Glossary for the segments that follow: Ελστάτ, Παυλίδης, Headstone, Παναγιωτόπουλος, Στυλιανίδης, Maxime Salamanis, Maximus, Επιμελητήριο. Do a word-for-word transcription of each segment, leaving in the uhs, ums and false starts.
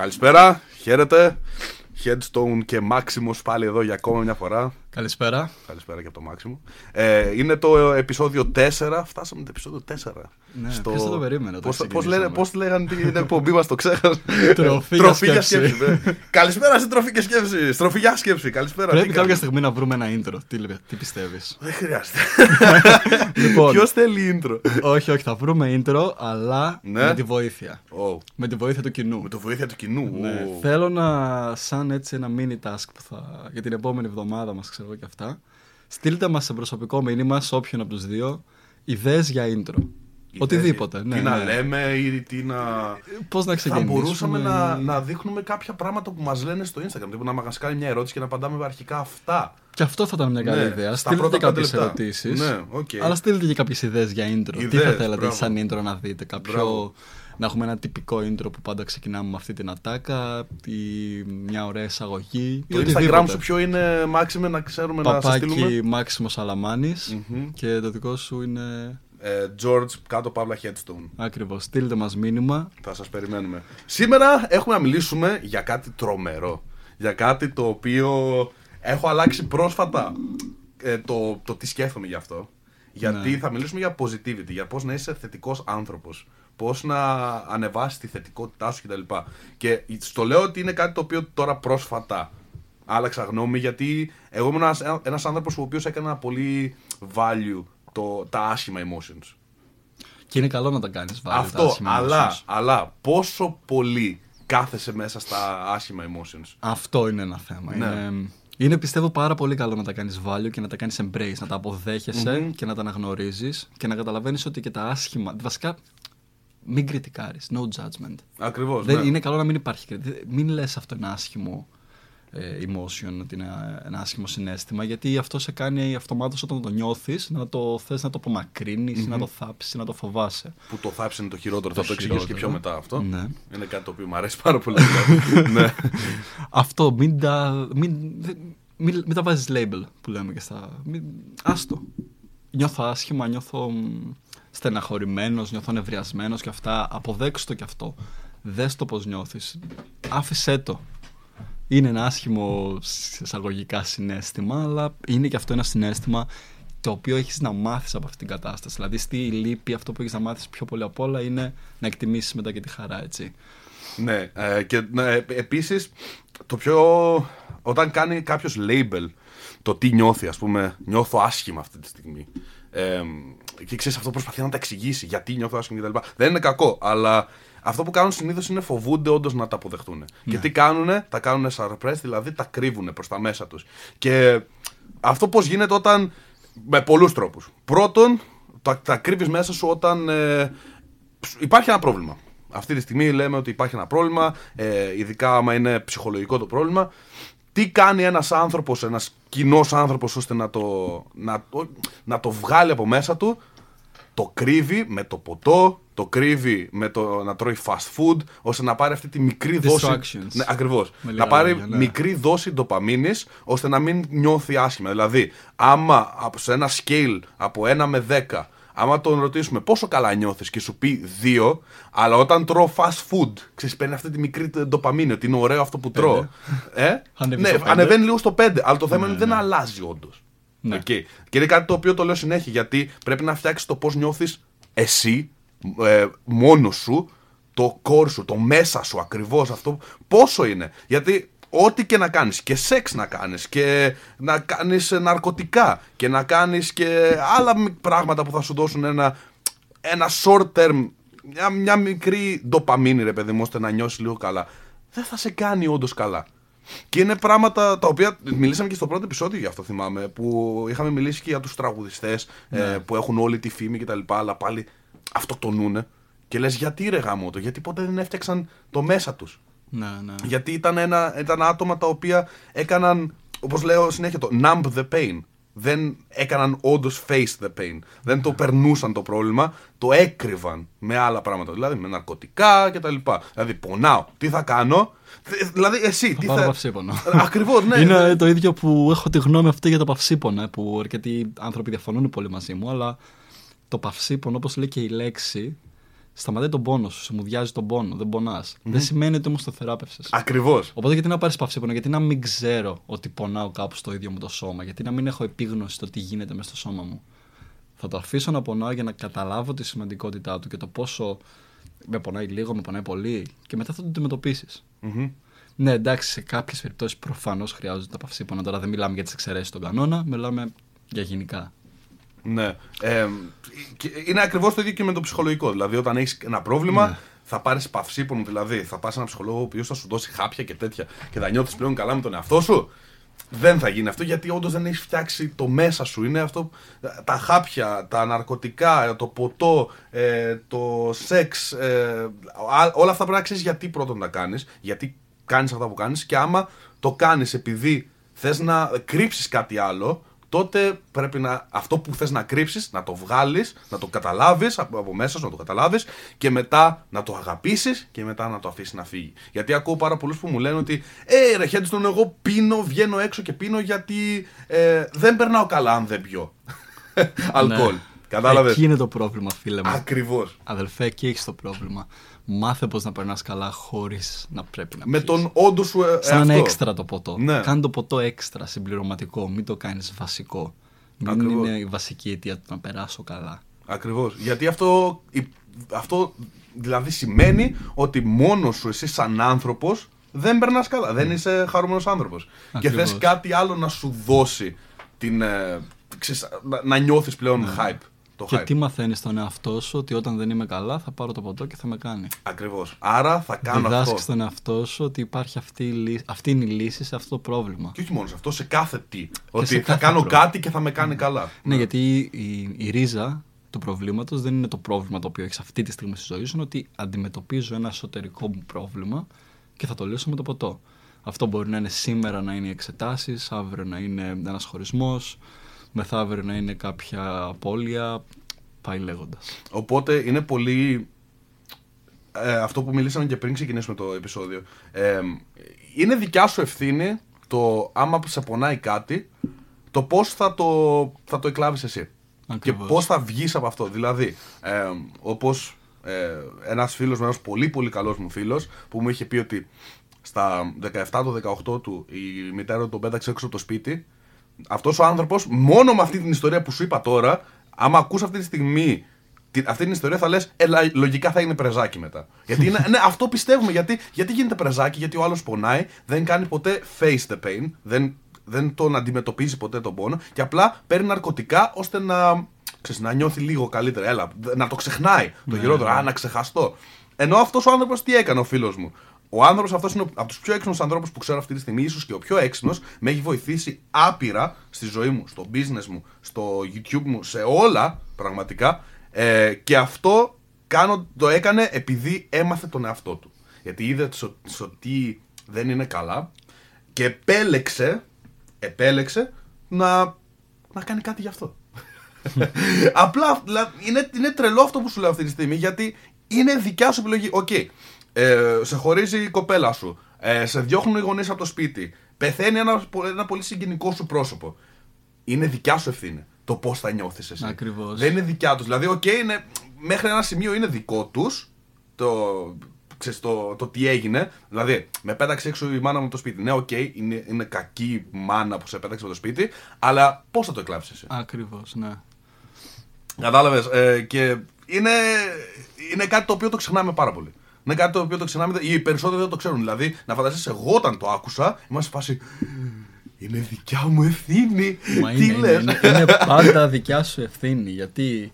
Καλησπέρα, χαίρετε. Headstone και Maximus πάλι εδώ για ακόμα μια φορά. Καλησπέρα. Καλησπέρα και από το Maximus. Ε, είναι το επεισόδιο τέσσερα. Φτάσαμε το επεισόδιο τέσσερα. Ναι, στο... Ποιος θα το περίμενε. Πώς, πώς, λέγαν, πώς λέγαν την εκπομπή μας, το ξέχασα. Τροφή για σκέψη. Καλησπέρα στην τροφή και σκέψη. Στροφή για σκέψη. Καλησπέρα. Πρέπει κάποια στιγμή να βρούμε ένα intro. Τι, τι πιστεύεις. Δεν χρειάζεται. Λοιπόν, ποιος θέλει intro. Όχι, όχι, θα βρούμε intro, αλλά ναι. με τη βοήθεια. Oh. Με τη βοήθεια του κοινού. Με τη βοήθεια του κοινού. Ναι. Oh. Θέλω να, σαν έτσι ένα mini task που θα, για την επόμενη εβδομάδα μας, ξέρω και αυτά. Στείλτε μας σε προσωπικό μήνυμα, σε όποιον από τους δύο, ιδέες για intro. Ιδέες, οτιδήποτε. Τι ναι, να ναι. λέμε ή τι να. Πώς να ξεκινήσουμε. Θα μπορούσαμε να, να δείχνουμε κάποια πράγματα που μας λένε στο Instagram. Δηλαδή να μας κάνει μια ερώτηση και να απαντάμε αρχικά αυτά. Και αυτό θα ήταν μια καλή ναι, ιδέα. Στείλτε κάποιες ερωτήσεις. Ναι, okay. Αλλά στείλτε και κάποιες ιδέες για intro. Ιδέες, τι θα θέλατε μπράβο. Σαν intro να δείτε. Κάποιο. Μπράβο. Να έχουμε ένα τυπικό intro που πάντα ξεκινάμε με αυτή την ατάκα, ή μια ωραία εισαγωγή. Το Instagram σου ποιο είναι, Μάξιμε, να ξέρουμε παπάκι, να σας στείλουμε. Παπάκι Μάξιμο Σαλαμάνης mm-hmm. και το δικό σου είναι... George κάτω παύλα Headstone. Ακριβώς, στείλτε μας μήνυμα. Θα σας περιμένουμε. Σήμερα έχουμε να μιλήσουμε για κάτι τρομερό. Για κάτι το οποίο έχω αλλάξει πρόσφατα ε, το, το τι σκέφτομαι γι' αυτό. Γιατί ναι. θα μιλήσουμε για positivity, για πώς να είσαι θετικός άνθρωπος. Πώς να ανεβάσεις τη θετικότητά σου κτλ. Και στο λέω ότι είναι κάτι το οποίο τώρα πρόσφατα άλλαξα γνώμη, γιατί εγώ ήμουν ένας άνθρωπος ο οποίος έκανα πολύ value το, τα άσχημα emotions. Και είναι καλό να τα κάνεις value αυτό, τα άσχημα αλλά, emotions. Αλλά πόσο πολύ κάθεσαι μέσα στα άσχημα emotions. Αυτό είναι ένα θέμα. Ναι. Είναι... Είναι πιστεύω πάρα πολύ καλό να τα κάνεις value και να τα κάνεις embrace, να τα αποδέχεσαι mm-hmm. και να τα αναγνωρίζεις και να καταλαβαίνεις ότι και τα άσχημα, βασικά μην κριτικάρεις, no judgment. Ακριβώς, δεν, ναι. Είναι καλό να μην υπάρχει κριτική, μην λες αυτό είναι άσχημο ε, emotion, ότι είναι ένα άσχημο συναίσθημα, γιατί αυτό σε κάνει αυτομάτως όταν το νιώθεις να το θες να το απομακρύνεις, mm-hmm. να το θάψεις, να το φοβάσαι. Που το θάψεις είναι το χειρότερο, το θα το εξηγήσω και πιο μετά αυτό. Ναι. Είναι κάτι το οποίο μου αρέσει πάρα πολύ. ναι. Αυτό, μην τα... Μην, Μην, μην τα βάζεις label που λέμε και στα... Μην, άστο. Νιώθω άσχημα, νιώθω στεναχωρημένος, νιώθω νευριασμένος και αυτά. Αποδέξου το κι αυτό. Δες το πώς νιώθεις. Άφησέ το. Είναι ένα άσχημο εισαγωγικά συναίσθημα, αλλά είναι και αυτό ένα συναίσθημα το οποίο έχεις να μάθεις από αυτήν την κατάσταση. Δηλαδή στη λύπη αυτό που έχεις να μάθεις πιο πολύ απ' όλα είναι να εκτιμήσεις μετά και τη χαρά, έτσι. Ναι, ε, και ε, επίσης το πιο... Όταν κάνει κάποιος label το τι νιώθει, ας πούμε, νιώθω άσχημα αυτή τη στιγμή. Ε, και ξέρεις, αυτό προσπαθεί να τα εξηγήσει γιατί νιώθω άσχημα κτλ. Δεν είναι κακό, αλλά αυτό που κάνουν συνήθως είναι φοβούνται όντως να τα αποδεχτούν. Ναι. Και τι κάνουνε, τα κάνουνε suppress, δηλαδή τα κρύβουνε προς τα μέσα τους. Και αυτό πώς γίνεται όταν. Με πολλούς τρόπους. Πρώτον, τα, τα κρύβεις μέσα σου όταν ε, υπάρχει ένα πρόβλημα. Αυτή τη στιγμή λέμε ότι υπάρχει ένα πρόβλημα, ε, ειδικά άμα είναι ψυχολογικό το πρόβλημα. Τι κάνει ένας άνθρωπος, ένας κοινός άνθρωπος ώστε να το, να, να το βγάλει από μέσα του? Το κρύβει με το ποτό, το κρύβει με το να τρώει fast food, ώστε να πάρει αυτή τη μικρή δόση. Ναι, ακριβώς. Να πάρει λόγια, ναι. μικρή δόση ντοπαμίνης, ώστε να μην νιώθει άσχημα. Δηλαδή, άμα σε ένα scale από ένα με δέκα, άμα τον ρωτήσουμε πόσο καλά νιώθεις και σου πει δύο, αλλά όταν τρώω fast food, ξέρεις, παίρνει αυτή τη μικρή ντοπαμίνη, ότι είναι ωραίο αυτό που τρώω. Ε? ναι, ανεβαίνει λίγο στο πέντε, αλλά το θέμα είναι ότι δεν αλλάζει όντως. Ναι. Okay. Και είναι κάτι το οποίο το λέω συνέχεια, γιατί πρέπει να φτιάξεις το πώς νιώθεις εσύ, ε, μόνος σου, το core σου, το μέσα σου ακριβώς αυτό, πόσο είναι. Γιατί ό,τι και να κάνεις, και σεξ να κάνεις, και να κάνεις ναρκωτικά, και να κάνεις και άλλα πράγματα που θα σου δώσουν ένα, ένα short term, μια, μια μικρή ντοπαμίνη ρε παιδί μου, ώστε να νιώσεις λίγο καλά, δεν θα σε κάνει όντως καλά. Και είναι πράγματα τα οποία μιλήσαμε και στο πρώτο επεισόδιο, γι' αυτό θυμάμαι, που είχαμε μιλήσει και για τους τραγουδιστές ναι. ε, που έχουν όλη τη φήμη κτλ. Αλλά πάλι αυτοκτονούνε. Και λες γιατί ρε γαμώτο, γιατί ποτέ δεν έφτιαξαν το μέσα τους. Ναι, ναι. Γιατί ήταν, ένα, ήταν άτομα τα οποία έκαναν, όπως λέω συνέχεια, το numb the pain. Δεν έκαναν όντως face the pain. Δεν το περνούσαν το πρόβλημα, το έκρυβαν με άλλα πράγματα. Δηλαδή με ναρκωτικά κτλ. Δηλαδή πονάω, τι θα κάνω. Δηλαδή εσύ, θα τι πάρω θα... παυσίπονα. Ακριβώς, ναι. Είναι το ίδιο που έχω τη γνώμη αυτή για το παυσίπονα, που αρκετοί άνθρωποι διαφωνούν πολύ μαζί μου, αλλά το παυσίπονο, όπως λέει και η λέξη, σταματάει τον πόνο σου, σου μουδιάζει τον πόνο, δεν πονάς. Mm-hmm. Δεν σημαίνει ότι όμως το θεράπευσες. Ακριβώς. Οπότε γιατί να πάρεις παυσίπονο, γιατί να μην ξέρω ότι πονάω κάπου στο ίδιο μου το σώμα, γιατί να μην έχω επίγνωση το τι γίνεται μες στο σώμα μου. Θα το αφήσω να πονάω για να καταλάβω τη σημαντικότητά του και το πόσο με πονάει λίγο, με πονάει πολύ, και μετά θα το αντιμετωπίσεις. Mm-hmm. Ναι, εντάξει, σε κάποιες περιπτώσεις προφανώς χρειάζονται τα παυσίπονα. Τώρα δεν μιλάμε για τις εξαιρέσεις στον κανόνα, μιλάμε για γενικά. Ναι. Ε, είναι ακριβώς το ίδιο και με το ψυχολογικό. Δηλαδή, όταν έχεις ένα πρόβλημα, ναι, θα πάρεις παυσίπονο. Δηλαδή, θα πας σε έναν ψυχολόγο ο οποίος θα σου δώσει χάπια και τέτοια και θα νιώθεις πλέον καλά με τον εαυτό σου. Δεν θα γίνει αυτό, γιατί όντως δεν έχεις φτιάξει το μέσα σου. Είναι αυτό, τα χάπια, τα ναρκωτικά, το ποτό, ε, το σεξ. Ε, όλα αυτά πρέπει να ξέρεις γιατί πρώτον τα κάνεις, γιατί κάνεις αυτά που κάνεις, και άμα το κάνεις επειδή θες να κρύψεις κάτι άλλο, τότε πρέπει να, αυτό που θες να κρύψεις να το βγάλεις, να το καταλάβεις από, από μέσα σου, να το καταλάβεις και μετά να το αγαπήσεις και μετά να το αφήσεις να φύγει. Γιατί ακούω πάρα πολλούς που μου λένε ότι «Ε, ρε Headstone, εγώ πίνω, βγαίνω έξω και πίνω γιατί ε, δεν περνάω καλά αν δεν πιω αλκοόλ». Ναι. Κατάλαβες. Εκεί είναι το πρόβλημα, φίλε μου. Ακριβώς. Αδελφέ, εκεί έχεις το πρόβλημα. Μάθε πώς να περνάς καλά χωρίς να πρέπει να με πεις. Τον όντο σου ε, σαν αυτό. Έξτρα το ποτό. Ναι. Κάνε το ποτό έξτρα, συμπληρωματικό. Μην το κάνεις βασικό. Μην Ακριβώς. είναι η βασική αιτία του να περάσω καλά. Ακριβώς. Γιατί αυτό, αυτό δηλαδή σημαίνει ότι μόνος σου εσύ σαν άνθρωπος δεν περνάς καλά. Mm. Δεν είσαι χαρούμενος άνθρωπος. Ακριβώς. Και θες κάτι άλλο να σου δώσει την, ε, ξέρεις, να νιώθεις πλέον ναι. hype. Και hype. Τι μαθαίνεις τον εαυτό σου, ότι όταν δεν είμαι καλά θα πάρω το ποτό και θα με κάνει. Ακριβώς. Άρα θα κάνω αυτό. Διδάσκεις τον εαυτό σου ότι υπάρχει αυτή, αυτή είναι η λύση σε αυτό το πρόβλημα. Και όχι μόνο σε αυτό, σε κάθε τι. Και ότι θα κάνω πρόβλημα. Κάτι και θα με κάνει mm. καλά. Ναι, ναι, γιατί η, η, η ρίζα του προβλήματος δεν είναι το πρόβλημα το οποίο έχεις αυτή τη στιγμή στη ζωή σου, είναι ότι αντιμετωπίζω ένα εσωτερικό μου πρόβλημα και θα το λύσω με το ποτό. Αυτό μπορεί να είναι σήμερα να είναι οι εξετάσεις, αύριο να είναι ένας χωρισμός. Μεθαύριο να είναι κάποια απώλεια, πάει λέγοντας. Οπότε είναι πολύ. Ε, αυτό που μιλήσαμε και πριν ξεκινήσουμε το επεισόδιο. Ε, είναι δικιά σου ευθύνη το άμα σε πονάει κάτι, το πώς θα το, θα το εκλάβεις εσύ. Ακριβώς. Και πώς θα βγεις από αυτό. Δηλαδή, ε, όπως ε, ένας φίλος μου, ένας πολύ πολύ καλός μου φίλος, που μου είχε πει ότι στα δεκαεπτά με δεκαοκτώ του η μητέρα του τον πέταξε έξω από το σπίτι. Αυτός ο άνθρωπος, μόνο με αυτή την ιστορία που σου είπα τώρα, άμα ακούς αυτή τη στιγμή αυτή την ιστορία, θα λες, ε, λογικά θα είναι πρεζάκι μετά. Γιατί είναι, ναι, αυτό πιστεύουμε. Γιατί, γιατί γίνεται πρεζάκι, γιατί ο άλλος πονάει, δεν κάνει ποτέ face the pain, δεν, δεν τον αντιμετωπίζει ποτέ τον πόνο και απλά παίρνει ναρκωτικά ώστε να, ξέρεις, να νιώθει λίγο καλύτερα. Έλα, να το ξεχνάει το χειρότερο, α, να ξεχαστώ. Ενώ αυτός ο άνθρωπος τι έκανε, ο φίλος μου. Ο άνθρωπος αυτός είναι από τους πιο έξυπνους ανθρώπους που ξέρω αυτή τη στιγμή, ίσως και ο πιο έξυπνος, με έχει βοηθήσει άπειρα στη ζωή μου, στο business μου, στο YouTube μου, σε όλα πραγματικά. Ε, και αυτό κάνω, το έκανε επειδή έμαθε τον εαυτό του. Γιατί είδε ότι δεν είναι καλά και επέλεξε, επέλεξε να, να κάνει κάτι γι' αυτό. Απλά είναι, είναι τρελό αυτό που σου λέω αυτή τη στιγμή, γιατί είναι δικιά σου επιλογή. Οκ. Okay. Ε, σε χωρίζει η κοπέλα σου, ε, σε διώχνουν οι γονείς από το σπίτι, πεθαίνει ένα, ένα πολύ συγγενικό σου πρόσωπο. Είναι δικιά σου ευθύνη το πώς θα νιώθεις εσύ. Ακριβώς. Δεν είναι δικιά τους. Δηλαδή, οκ, okay, είναι, μέχρι ένα σημείο είναι δικό τους το, ξέρεις, το, το τι έγινε. Δηλαδή, με πέταξε έξω η μάνα μου από το σπίτι. Ναι, οκ, okay, είναι, είναι κακή μάνα που σε πέταξε από το σπίτι, αλλά πώς θα το εκλάψεις εσύ. Ακριβώς, ναι. Κατάλαβες. Ε, και είναι, είναι κάτι το οποίο το ξεχνάμε πάρα πολύ. Είναι κάτι το οποίο το ξεχνάμε, οι περισσότεροι δεν το ξέρουν. Δηλαδή, να φανταστείς, εγώ όταν το άκουσα, είμαστε φάση. Είναι δικιά μου ευθύνη. Μα τι είναι, λες? Είναι, είναι πάντα δικιά σου ευθύνη. Γιατί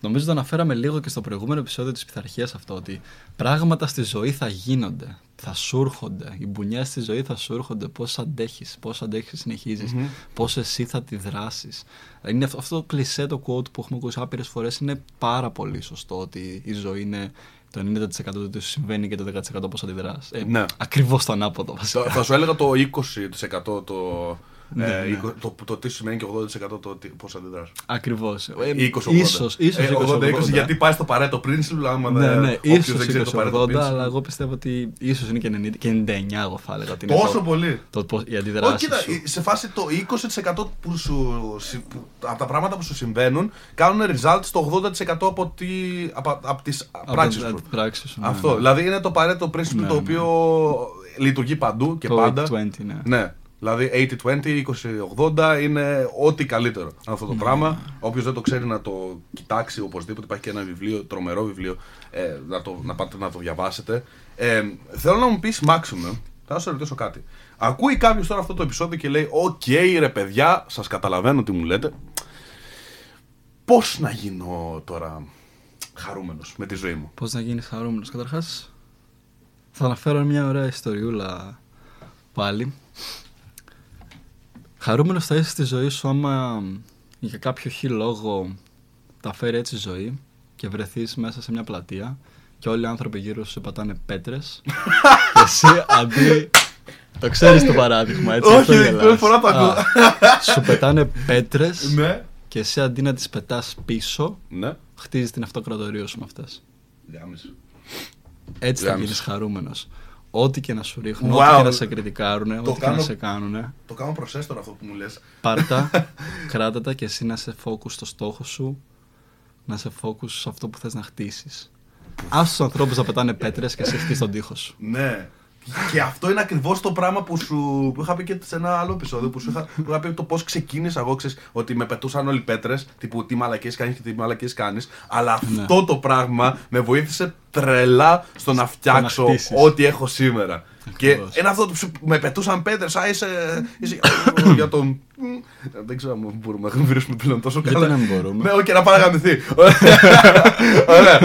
νομίζω το αναφέραμε λίγο και στο προηγούμενο επεισόδιο της πειθαρχίας αυτό. Ότι πράγματα στη ζωή θα γίνονται, θα σου έρχονται. Οι μπουνιές στη ζωή θα σου έρχονται. Πώς αντέχεις, πώς αντέχεις, συνεχίζεις, mm-hmm. πώς εσύ θα τη δράσεις. Είναι αυτό, αυτό το κλισέ το quote που έχουμε ακούσει άπειρες φορές είναι πάρα πολύ σωστό. Ότι η ζωή είναι. Το ενενήντα τοις εκατό του τι σου συμβαίνει και το δέκα τοις εκατό πώς αντιδράς. Ε, ναι. Ακριβώς το ανάποδο βασικά. Θα σου έλεγα το είκοσι τοις εκατό το, Ναι, ε, ναι. Το, το τι σημαίνει και ογδόντα τοις εκατό το πώς αντιδράς. Ακριβώς. Ίσως, ίσως είκοσι είκοσι, γιατί πάει στο παρέτο πριν σου λάμα. Ναι, ναι, ίσως είκοσι ογδόντα, αλλά εγώ πιστεύω ότι ίσως είναι και ενενήντα εννιά, εγώ θα έλεγα. Τόσο πολύ. Η αντιδράση σου. Σε φάση το είκοσι τοις εκατό που σου, από τα πράγματα που σου συμβαίνουν κάνουν result στο ογδόντα τοις εκατό από, τη, από, από τις πράξεις σου. Ναι, αυτό, ναι. Δηλαδή είναι το παρέτο principle, ναι, το οποίο ναι. λειτουργεί παντού και το πάντα. είκοσι είκοσι, ναι. ναι. Δηλαδή eighty twenty, είκοσι ογδόντα είναι ό,τι καλύτερο αυτό το ναι. πράγμα. Όποιος δεν το ξέρει να το κοιτάξει οπωσδήποτε, υπάρχει και ένα βιβλίο, τρομερό βιβλίο, ε, να, το, να πάτε να το διαβάσετε. Ε, θέλω να μου πεις, Maxime, θα σου ρωτήσω κάτι. Ακούει κάποιος τώρα αυτό το επεισόδιο και λέει «Οκ okay, ρε παιδιά, σας καταλαβαίνω τι μου λέτε. Πώς να γίνω τώρα χαρούμενος με τη ζωή μου?» Πώς να γίνεις χαρούμενος? Καταρχάς θα αναφέρω μια ωραία ιστοριούλα πάλι. Χαρούμενος θα είσαι στη ζωή σου άμα για κάποιο χι λόγο τα φέρει έτσι η ζωή και βρεθείς μέσα σε μια πλατεία και όλοι οι άνθρωποι γύρω σου πατάνε πέτρες και εσύ αντί... Το ξέρεις το παράδειγμα, έτσι? Όχι, δεν φορά το ακούω. Σου πετάνε πέτρες και εσύ αντί να τις πετάς πίσω, χτίζεις την αυτοκρατορία σου με αυτές. Έτσι θα γίνεις χαρούμενος. Ό,τι και να σου ρίχνουν, wow. ό,τι και να σε κριτικάρουνε, ό,τι κάνω, και να σε κάνουνε. Το κάνω προσέστορα αυτό που μου λες. Πάρτα, κράτα τα και εσύ να σε focus στο στόχο σου, να σε focus σε αυτό που θες να χτίσεις. Άσε τους ανθρώπους να πετάνε πέτρες και εσύ χτίσεις τον τοίχο σου. Ναι. Και αυτό είναι ακριβώς το πράγμα που σου που είχα πει και σε ένα άλλο επεισόδιο. Που σου είχα, που είχα πει το πώς ξεκίνησα εγώ. Ξέρεις, ότι με πετούσαν όλοι πέτρες. Τύπου τι μαλακίες κάνεις και τι μαλακίες κάνεις. Αλλά αυτό ναι. το πράγμα με βοήθησε τρελά στο να φτιάξω ό,τι έχω σήμερα. Ακριβώς. Και είναι αυτό που με πετούσαν πέτρες. Α, είσαι. είσαι για τον. Δεν ξέρω αν μπορούμε να γυρίσουμε πλέον τόσο καλά. Γιατί δεν μπορούμε. Ναι, όχι, να πάει να γαμηθεί. Ωραία.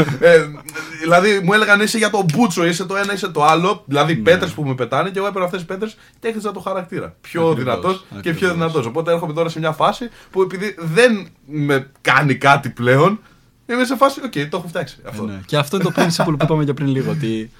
Δηλαδή μου έλεγαν είσαι για τον Μπούτσο, είσαι το ένα, είσαι το άλλο. Δηλαδή ναι. πέτρες που με πετάνε και εγώ έπαιρνα αυτές τις πέτρες και έχτιζα το χαρακτήρα. Πιο ακριβώς, δυνατός ακριβώς. και πιο δυνατός. Οπότε έρχομαι τώρα σε μια φάση που επειδή δεν με κάνει κάτι πλέον, είμαι σε φάση, οκ, okay, το έχω φτιάξει. Αυτό. Ναι. Και αυτό είναι το principle που είπαμε και πριν λίγο. Ότι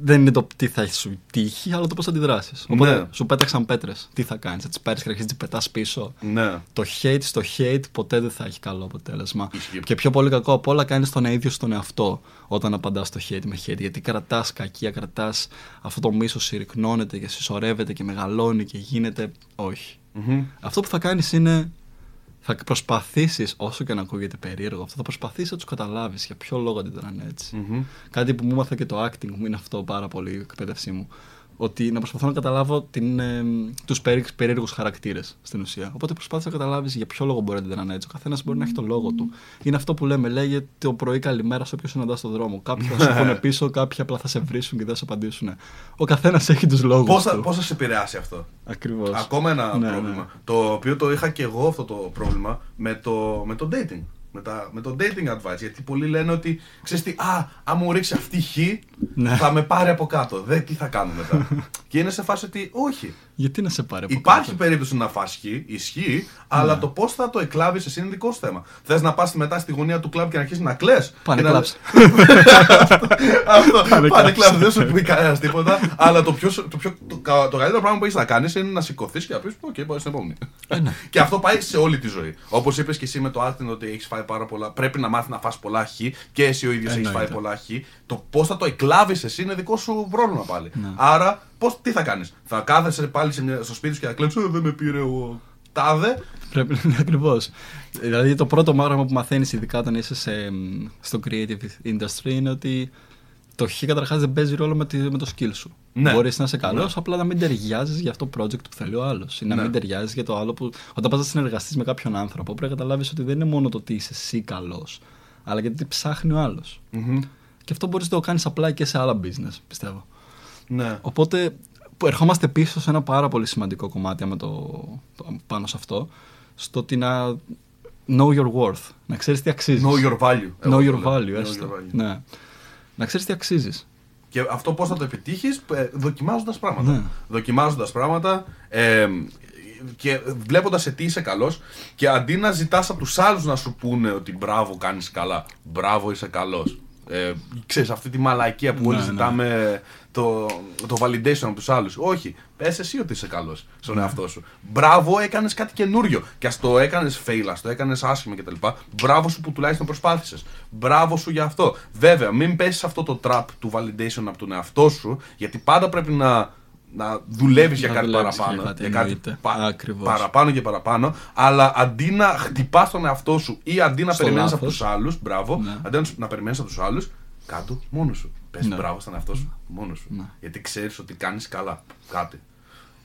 δεν είναι το τι θα σου τύχει, αλλά το πώς θα αντιδράσεις. Οπότε ναι. σου πέταξαν πέτρες. Τι θα κάνεις, θα τις πάρεις και αρχίζεις να τις πετάς πίσω. Ναι. Το hate στο hate ποτέ δεν θα έχει καλό αποτέλεσμα. Ισχύει. Και πιο πολύ κακό απ' όλα κάνεις τον ίδιο στον εαυτό όταν απαντάς στο hate με hate. Γιατί κρατάς κακία, κρατάς αυτό το μίσος, συρρυκνώνεται και συσσωρεύεται και μεγαλώνει και γίνεται. Όχι. Mm-hmm. Αυτό που θα κάνεις είναι. Θα προσπαθήσεις, όσο και να ακούγεται περίεργο αυτό, θα προσπαθήσεις να τους καταλάβεις για ποιο λόγο αντιδράνε έτσι. Mm-hmm. Κάτι που μου έμαθα και το acting μου είναι αυτό πάρα πολύ η εκπαίδευσή μου. Ότι να προσπαθώ να καταλάβω την, ε, τους περίεργους χαρακτήρες στην ουσία. Οπότε προσπάθεις να καταλάβεις για ποιο λόγο μπορεί να αντιδράνε έτσι. Ο καθένας μπορεί να έχει το λόγο του. Είναι αυτό που λέμε, λέγεται το πρωί καλημέρα σε όποιον συναντάς στον δρόμο. Κάποιοι θα σου βγουν πίσω, κάποιοι απλά θα σε βρίσουν και δεν θα σου απαντήσουν. Ο καθένας έχει τους λόγους πώς θα, του. Πώς θα σε επηρεάσει αυτό. Ακριβώς. Ακόμα ένα ναι, πρόβλημα. Ναι. Το οποίο το είχα και εγώ αυτό το πρόβλημα με το, με το dating. Με, τα, με το dating advice, γιατί πολλοί λένε ότι ξέρεις τι, α, αν μου ρίξει αυτή η χη ναι. θα με πάρει από κάτω, δε τι θα κάνω μετά. Και είναι σε φάση ότι όχι. Γιατί να σε πάρει από υπάρχει κάτω. Υπάρχει περίπτωση να φας χη, ισχύει, αλλά ναι. το πώς θα το εκλάβεις εσύ είναι δικό σου θέμα. Θες να πας μετά στη γωνία του κλαμπ και να αρχίσεις να κλαις. Πάνε να... κλαψ. Αυτό, πάνε κλαψ, δεν σου πει κανένας τίποτα, αλλά το, πιο, το, πιο, το, το καλύτερο πράγμα που έχεις να κάνεις είναι να σηκωθείς και να πεις, οκ, okay, πάω στην επόμενη. Και αυτό πάει σε όλη τη ζωή. Όπως είπες και εσύ με το άρθρο ότι έχεις φάει πάρα πολλά, πρέπει να μάθει να φας πολλά χι και εσύ ο ίδιος έχεις φάει πολλά χι. Το πώς θα το εκλάβεις εσύ είναι δικό σου πρόβλημα πάλι. Ναι. Άρα, πώς, τι θα κάνεις, θα κάθεσαι πάλι σε μια, στο σπίτι σου και θα κλέψεις, δεν με πήρε ο τάδε. Πρέπει να είναι ακριβώς. Δηλαδή, το πρώτο μάγραμα που μαθαίνεις, ειδικά όταν είσαι σε, στο creative industry, είναι ότι το χι καταρχάς δεν παίζει ρόλο με, τη, με το skill σου. Ναι. Μπορείς να είσαι καλός, ναι. απλά να μην ταιριάζεις για αυτό το project που θέλει ο άλλος. Ή να ναι. μην ταιριάζεις για το άλλο που. Όταν πας να συνεργαστείς με κάποιον άνθρωπο, πρέπει να καταλάβεις ότι δεν είναι μόνο το ότι είσαι εσύ καλός, αλλά γιατί ψάχνει ο άλλος. Mm-hmm. Και αυτό μπορείς να το κάνεις απλά και σε άλλα business, πιστεύω. Ναι. Οπότε ερχόμαστε πίσω σε ένα πάρα πολύ σημαντικό κομμάτι το, το, πάνω σε αυτό, στο ότι να. Know your worth. Να ξέρεις τι αξίζεις. Know your value. Know your value, έστω. Ναι. Να ξέρεις τι αξίζεις. Και αυτό πώς θα το επιτύχεις, δοκιμάζοντας πράγματα. Ναι. Δοκιμάζοντας πράγματα ε, και βλέποντας σε τι είσαι καλός και αντί να ζητάς από τους άλλους να σου πούνε ότι μπράβο κάνεις καλά, μπράβο είσαι καλός. ε, ξέρεις, αυτή τη μαλακία που όλοι ναι, ζητάμε ναι. Το, το validation από τους άλλους. Όχι, πες εσύ ότι είσαι καλός στον ναι. εαυτό σου. Μπράβο, έκανες κάτι καινούριο. Και ας το έκανες fail, ας το έκανες άσχημα κτλ. Μπράβο σου που τουλάχιστον προσπάθησες. Μπράβο σου για αυτό. Βέβαια, μην πέσεις σε αυτό το trap του validation από τον εαυτό σου, γιατί πάντα πρέπει να. Να δουλεύεις για, για κάτι παραπάνω, για κάτι, για κάτι πα, παραπάνω και παραπάνω, αλλά αντί να χτυπάς τον εαυτό σου ή αντί να στο περιμένεις λάθος. Από τους άλλους, μπράβο, ναι. αντί να περιμένεις από τους άλλους, κάτω μόνος σου. Πες ναι. μπράβο στον εαυτό σου, μόνος σου. Ναι. Γιατί ξέρεις ότι κάνεις καλά κάτι.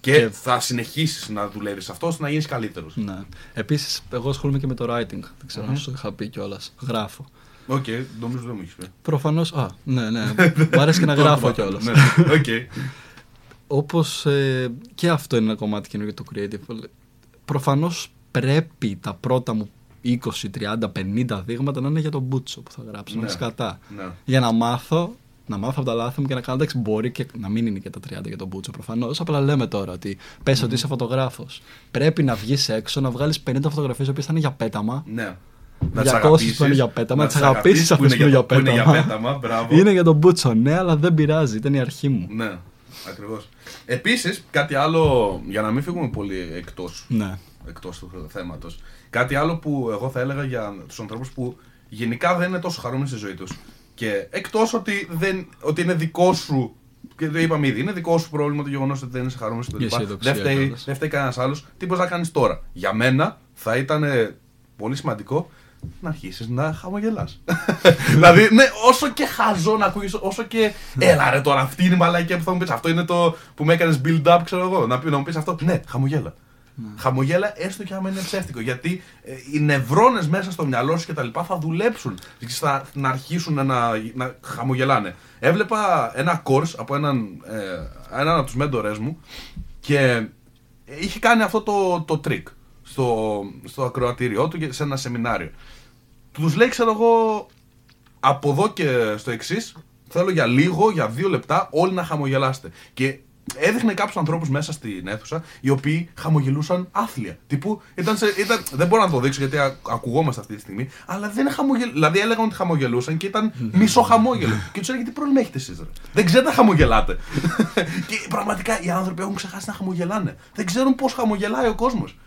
Και, και θα συνεχίσεις να δουλεύεις αυτό ώστε να γίνεις καλύτερος. Ναι. Επίσης, εγώ ασχολούμαι και με το writing. Δεν ξέρω αν mm-hmm. σου είχα πει κιόλας. Γράφω. Οκ, okay, νομίζω δεν μου έχεις πει. Προφανώς. Α, ναι, ναι. Μου αρέσει και να γράφω κιόλας. Όπως ε, και αυτό είναι ένα κομμάτι καινούργιο του creative. Προφανώς πρέπει τα πρώτα μου είκοσι, τριάντα, πενήντα δείγματα να είναι για τον μπούτσο που θα γράψω, ναι. να είναι σκατά. Ναι. Για να μάθω, να μάθω από τα λάθη μου και να κάνω, εντάξει, μπορεί και να μην είναι και τα τριάντα για τον μπούτσο προφανώς. Απλά λέμε τώρα ότι πες mm. ότι είσαι φωτογράφος. Πρέπει να βγεις έξω, να βγάλεις πενήντα φωτογραφίες που θα είναι για πέταμα. Ναι. Να τις αγαπήσεις που είναι για πέταμα, να τις αγαπήσεις αυτές που είναι για πέταμα. Είναι για τον μπούτσο, ναι, αλλά δεν πειράζει, ήταν η αρχή μου. Ναι. Ακριβώς. Επίσης, κάτι άλλο, για να μην φύγουμε πολύ εκτός, ναι. εκτός του θέματος, κάτι άλλο που εγώ θα έλεγα για τους ανθρώπους που γενικά δεν είναι τόσο χαρούμενοι στη ζωή τους. Και εκτός ότι, δεν, ότι είναι δικό σου, και το είπαμε ήδη, είναι δικό σου πρόβλημα το γεγονός ότι δεν είσαι χαρούμενος και το λοιπά. Δεν φταίει, δεν φταίει κανένας άλλος. Τι μπορείς να κάνεις τώρα? Για μένα θα ήταν πολύ σημαντικό να αρχίσεις να χαμογελάς. Δηλαδή, ναι, όσο και χαζό να ακούγεις, όσο και έλα ρε τώρα, αυτή είναι η μαλακία που θα μου πεις, αυτό είναι το που με έκανες build up, ξέρω εγώ, να, να μου πεις αυτό, ναι, χαμογέλα. Χαμογέλα έστω και άμα είναι ψεύτικο, γιατί ε, οι νευρώνες μέσα στο μυαλό σου και τα λοιπά θα δουλέψουν, θα να αρχίσουν να, να, να χαμογελάνε. Έβλεπα ένα course από έναν, ε, έναν από τους μέντορες μου και είχε κάνει αυτό το, το trick. Στο, στο ακροατήριό του και σε ένα σεμινάριο. Τους λέει, ξέρω εγώ, από εδώ και στο εξής, θέλω για λίγο, για δύο λεπτά, όλοι να χαμογελάστε. Και έδειχνε κάποιους ανθρώπους μέσα στην αίθουσα, οι οποίοι χαμογελούσαν άθλια. Τύπου, ήταν σε, ήταν, δεν μπορώ να το δείξω γιατί α, ακουγόμαστε αυτή τη στιγμή, αλλά δεν χαμογελούσαν. Δηλαδή έλεγαν ότι χαμογελούσαν και ήταν μισό χαμόγελο. Και τους έλεγε, τι πρόβλημα έχετε εσείς, ρε? Δεν ξέρετε να χαμογελάτε. Και πραγματικά οι άνθρωποι έχουν ξεχάσει να χαμογελάνε. Δεν ξέρουν πώς χαμογελάει ο κόσμος.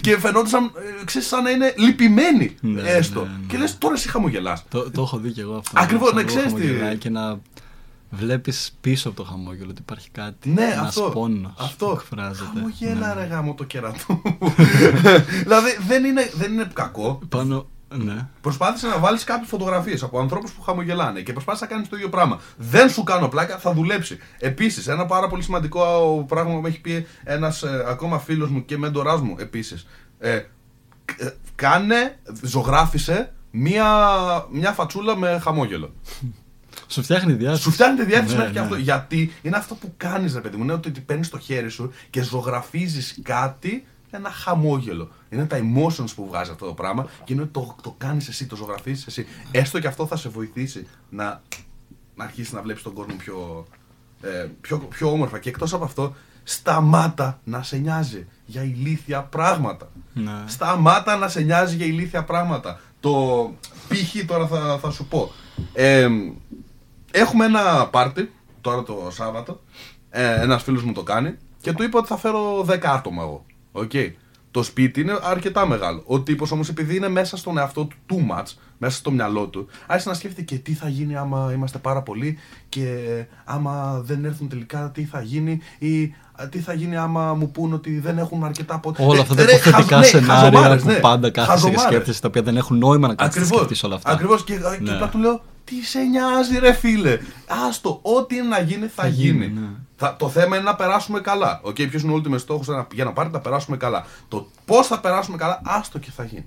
Και φαινόντουσαν, ξέρεις, σαν να είναι λυπημένοι έστω. Ναι, ναι, ναι. Και λες, τώρα εσύ χαμογελάς. Το, το έχω δει και εγώ αυτό. Ακριβώς, να ξέρεις τι. Βλέπεις πίσω από το χαμόγελο ότι υπάρχει κάτι, ναι, ένας πόνος που εκφράζεται. Χαμογέλα, ναι. ρε γάμο το κερατό. Δηλαδή δεν είναι, δεν είναι κακό. Πάνω, ναι. Προσπάθησε να βάλεις κάποιες φωτογραφίες από ανθρώπους που χαμογελάνε και προσπάθησε να κάνεις το ίδιο πράγμα. Δεν σου κάνω πλάκα, θα δουλέψει. Επίσης, ένα πάρα πολύ σημαντικό πράγμα που με έχει πει ένας ε, ακόμα φίλος μου και μέντορας μου επίσης. Ε, ε, κάνε, ζωγράφισε μία, μία φατσούλα με χαμόγελο. Σου φτιάχνει διάθεση. Σου φτιάχνει τη διάθεση ναι, μέχρι ναι. και αυτό. Γιατί είναι αυτό που κάνεις, ρε παιδί μου. Είναι ότι παίρνεις το χέρι σου και ζωγραφίζεις κάτι, ένα χαμόγελο. Είναι τα emotions που βγάζει αυτό το πράγμα και είναι ότι το, το κάνεις εσύ, το ζωγραφίζεις εσύ. Έστω και αυτό θα σε βοηθήσει να, να αρχίσεις να βλέπεις τον κόσμο πιο, ε, πιο, πιο όμορφα. Και εκτός από αυτό, σταμάτα να σε νοιάζει για ηλίθια πράγματα. Ναι. Σταμάτα να σε νοιάζει για ηλίθια πράγματα. Το π.χ. τώρα θα, θα σου πω. Ε, Έχουμε ένα πάρτι, τώρα το Σάββατο, ε, ένας φίλος μου το κάνει και του είπα ότι θα φέρω δέκα άτομα εγώ, okay. Το σπίτι είναι αρκετά μεγάλο, ο τύπος όμως επειδή είναι μέσα στον εαυτό του too much, μέσα στο μυαλό του, άρχισε να σκέφτεται και τι θα γίνει άμα είμαστε πάρα πολλοί και άμα δεν έρθουν τελικά τι θα γίνει ή τι θα γίνει άμα μου πούν ότι δεν έχουν αρκετά από... Όλα αυτά τα υποθετικά σενάρια που πάντα κάθεσαι και σκέφτεσαι, τα οποία δεν έχουν νόημα να κάθεσαι και σκέφτεσαι όλα αυτά. Ακριβώς, και μετά του λέω, τι σε νοιάζει ρε φίλε, άστο, ό,τι είναι να γίνει θα, θα γίνει, γίνει. Ναι. Θα, το θέμα είναι να περάσουμε καλά, okay, ποιος είναι ο ultimate στόχος για να πάρει να περάσουμε καλά. Το πώς θα περάσουμε καλά, άστο και θα γίνει.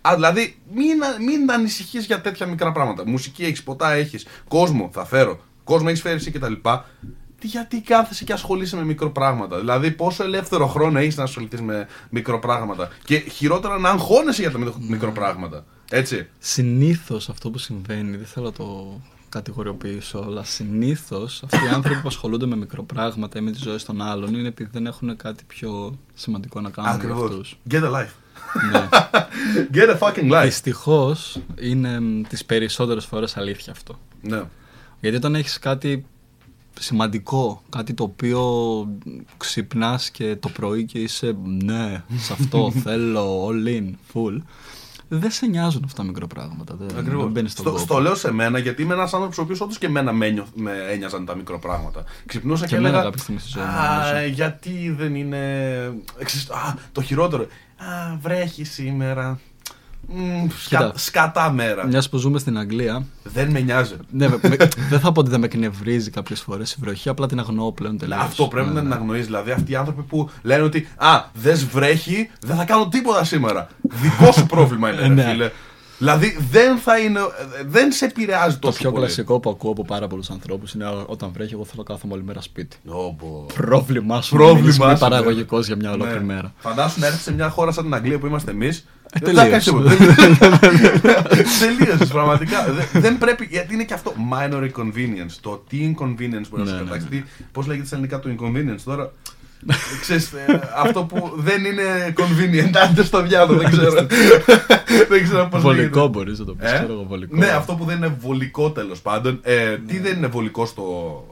Α, δηλαδή μην, μην ανησυχείς για τέτοια μικρά πράγματα. Μουσική έχεις, ποτά έχεις, κόσμο θα φέρω, κόσμο έχεις φέρει εσύ κτλ. Γιατί κάθεσαι και ασχολείσαι με μικροπράγματα? Δηλαδή, πόσο ελεύθερο χρόνο έχεις να ασχοληθείς με μικροπράγματα και χειρότερα να αγχώνεσαι για τα μικροπράγματα. Έτσι. Συνήθως αυτό που συμβαίνει, δεν θέλω να το κατηγοριοποιήσω, αλλά συνήθως αυτοί οι άνθρωποι που ασχολούνται με μικροπράγματα ή με τις ζωές των άλλων είναι επειδή δεν έχουν κάτι πιο σημαντικό να κάνουν. Ακριβώς. Get a life. Get a fucking life. Δυστυχώς είναι τις περισσότερες φορές αλήθεια αυτό. Ναι. Γιατί όταν έχεις κάτι σημαντικό, κάτι το οποίο ξυπνάς και το πρωί και είσαι ναι, σε αυτό θέλω, all in, full. Δεν σε νοιάζουν αυτά τα μικροπράγματα. Ακριβώς. Δεν στο, στο λέω σε μένα, γιατί είμαι ένας άνθρωπος ο οποίος όντως και εμένα με ένοιαζαν τα μικροπράγματα. Ξυπνούσα και, και έλεγα. Α, γιατί δεν είναι. Α, το χειρότερο. Α, βρέχει σήμερα. Μ, σκα, σκατά μέρα. Μιας που ζούμε στην Αγγλία. Δεν με νοιάζει. Ναι, με, με, δεν θα πω ότι δεν με εκνευρίζει κάποιες φορές η βροχή, απλά την αγνοώ πλέον τελείως. Αυτό πρέπει ναι, να την ναι. αγνοείς. Δηλαδή, αυτοί οι άνθρωποι που λένε ότι α, δεν βρέχει, δεν θα κάνω τίποτα σήμερα. Δικό σου πρόβλημα είναι, ναι. φίλε. Δηλαδή, δεν, θα είναι, δεν σε επηρεάζει τόσο πολύ. Το πιο πολύ. Κλασικό που ακούω από πάρα πολλούς ανθρώπους είναι όταν βρέχει, εγώ θέλω κάθομαι όλη μέρα σπίτι. Oh, πρόβλημά σου. Πρόβλημά σου. Είσαι παραγωγικός για μια ολόκληρη ναι. μέρα. Φαντάσου να έρθεις σε μια χώρα σαν την Αγγλία που είμαστε εμείς. Τελείωσες. Τελείωσες πραγματικά. Δεν πρέπει, γιατί είναι και αυτό minor inconvenience. Το τι inconvenience μπορεί να σου κατακτήσει. Πώς λέγεται στα ελληνικά το inconvenience τώρα. Ξέρεις, αυτό που δεν είναι convenient, άντε στο διάδο, δεν ξέρω. Δεν ξέρω πώς λέγεται. Βολικό μπορείς να το πεις, ξέρω εγώ βολικό. Ναι, αυτό που δεν είναι βολικό τέλος πάντων. Τι δεν είναι βολικό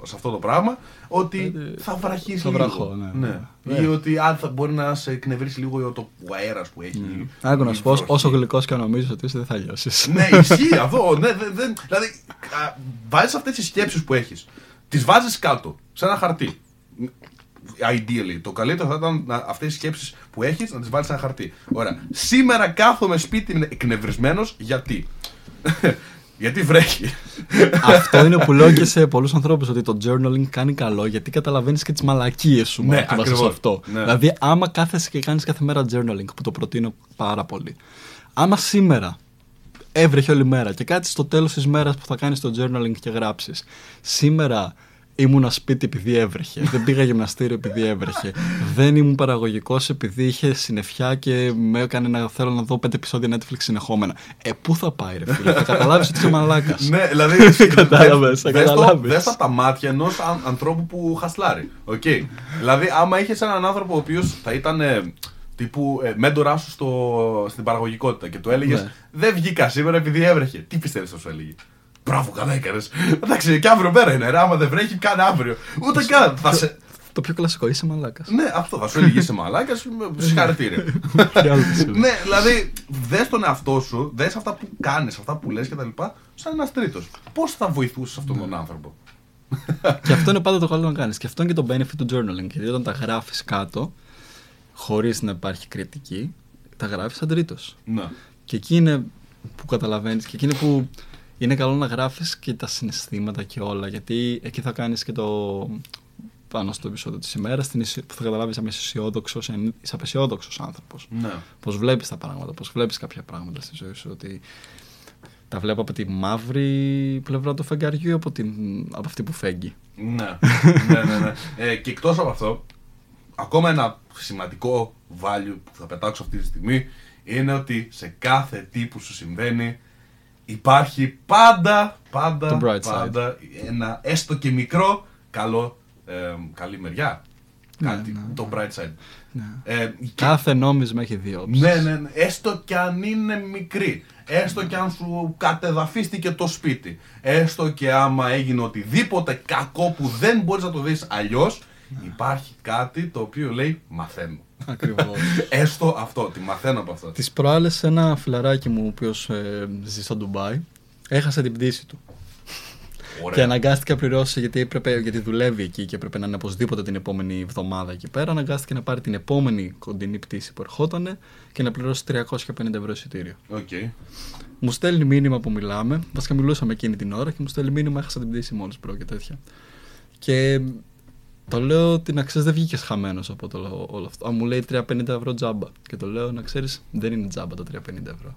σε αυτό το πράγμα, ότι θα βραχείς λίγο. Βραχώ, ναι. Ή ότι αν θα μπορεί να σε εκνευρίσει λίγο το αέρα που έχει. Άκου να σου πω, όσο γλυκός και αν νομίζεις ότι είσαι, δεν θα λιώσεις. Ναι, ισχύει αυτό. Δηλαδή, βάζεις αυτές τις σκέψεις που έχεις, τις βάζεις κάτω, σε ένα χαρτί. Ideally. Το καλύτερο θα ήταν να, αυτές οι σκέψεις που έχεις να τις βάλεις σε ένα χαρτί. Ωραία. Σήμερα κάθομαι σπίτι εκνευρισμένος γιατί. Γιατί βρέχει. Αυτό είναι που λέω και σε πολλούς ανθρώπους, ότι το journaling κάνει καλό γιατί καταλαβαίνεις και τις μαλακίες σου. Ναι, ακριβώς. Αυτό. Ναι. Δηλαδή, άμα κάθεσαι και κάνεις κάθε μέρα journaling, που το προτείνω πάρα πολύ. Άμα σήμερα έβρεχε όλη μέρα και κάτι στο τέλος της μέρας που θα κάνεις το journaling και γράψεις. Σήμερα. Ήμουνα σπίτι επειδή έβρεχε. Δεν πήγα γυμναστήριο επειδή έβρεχε. Δεν ήμουν παραγωγικός επειδή είχε συννεφιά και με έκανε να θέλω να δω πέντε επεισόδια Netflix συνεχόμενα. Ε, πού θα πάει, ρε φίλε, θα καταλάβεις ότι είσαι μαλάκας. Ναι, δηλαδή. Κατάλαβες, θα καταλάβεις. Δες από τα μάτια ενός ανθρώπου που χασλάρει. Δηλαδή, άμα είχες έναν άνθρωπο ο οποίος θα ήταν τύπου μέντορά σου στην παραγωγικότητα και του έλεγες δεν βγήκα σήμερα επειδή έβρεχε. Τι πιστεύεις θα σου έλεγε? Μπράβο, καλά έκανες. Εντάξει, και αύριο μέρα είναι. Ρε, άμα δεν βρέχει, καν αύριο. Ούτε καν. Το, σε... το πιο κλασικό, είσαι μαλάκας. Ναι, αυτό. Θα σου έλεγε είσαι μαλάκας. Συγχαρητήρια. Ναι, δηλαδή, δες τον εαυτό σου, δες αυτά που κάνεις, αυτά που λες κτλ. Σαν ένας τρίτος. Πώς θα βοηθούσες αυτόν τον άνθρωπο? Και αυτό είναι πάντα το καλό να κάνεις. Και αυτό είναι και το benefit του journaling. Γιατί όταν τα γράφεις κάτω, χωρίς να υπάρχει κριτική, τα γράφεις σαν τρίτος. Και εκεί είναι που καταλαβαίνεις και εκεί είναι που. Είναι καλό να γράφεις και τα συναισθήματα και όλα, γιατί εκεί θα κάνεις και το πάνω στο επεισόδιο της ημέρας που θα καταλάβεις αν είσαι αισιόδοξος, αν είσαι απαισιόδοξος άνθρωπος. Ναι. Πώς βλέπεις τα πράγματα, πώς βλέπεις κάποια πράγματα στη ζωή σου, ότι τα βλέπω από τη μαύρη πλευρά του φεγγαριού ή από, την... από αυτή που φέγγει. Ναι, ναι, ναι. ναι. Ε, και εκτός από αυτό, ακόμα ένα σημαντικό value που θα πετάξω αυτή τη στιγμή είναι ότι σε κάθε τι που σου συμβαίνει υπάρχει πάντα, πάντα, πάντα ένα έστω και μικρό καλό, ε, καλή μεριά. Ναι, κάτι, ναι. Το bright side. Ναι. Ε, Κάθε και... νόμισμα έχει δύο όψεις. Ναι, ναι, ναι, έστω και αν είναι μικρή. Έστω ναι. και αν σου κατεδαφίστηκε το σπίτι. Έστω και άμα έγινε οτιδήποτε κακό που δεν μπορείς να το δεις αλλιώς, ναι. υπάρχει κάτι το οποίο λέει μαθαίνω. Ακριβώς. Έστω αυτό, τη μαθαίνω από αυτό. Τις προάλλες ένα φιλαράκι μου, ο οποίος ε, ζει στο Ντουμπάι, έχασε την πτήση του. Ωραία. Και αναγκάστηκε να πληρώσει, γιατί, έπρεπε, γιατί δουλεύει εκεί και έπρεπε να είναι οπωσδήποτε την επόμενη εβδομάδα εκεί πέρα. Αναγκάστηκε να πάρει την επόμενη κοντινή πτήση που ερχόταν και να πληρώσει τριακόσια πενήντα ευρώ εισιτήριο. Okay. Μου στέλνει μήνυμα που μιλάμε, βασικά μιλούσαμε εκείνη την ώρα και μου στέλνει μήνυμα, έχασα την πτήση μόλις προ και τέτοια. Και. Το λέω ότι να ξέρεις δεν βγήκες χαμένος από το, όλο αυτό. Α, μου λέει τριακόσια πενήντα ευρώ τζάμπα. Και το λέω να ξέρεις δεν είναι τζάμπα τα τριακόσια πενήντα ευρώ.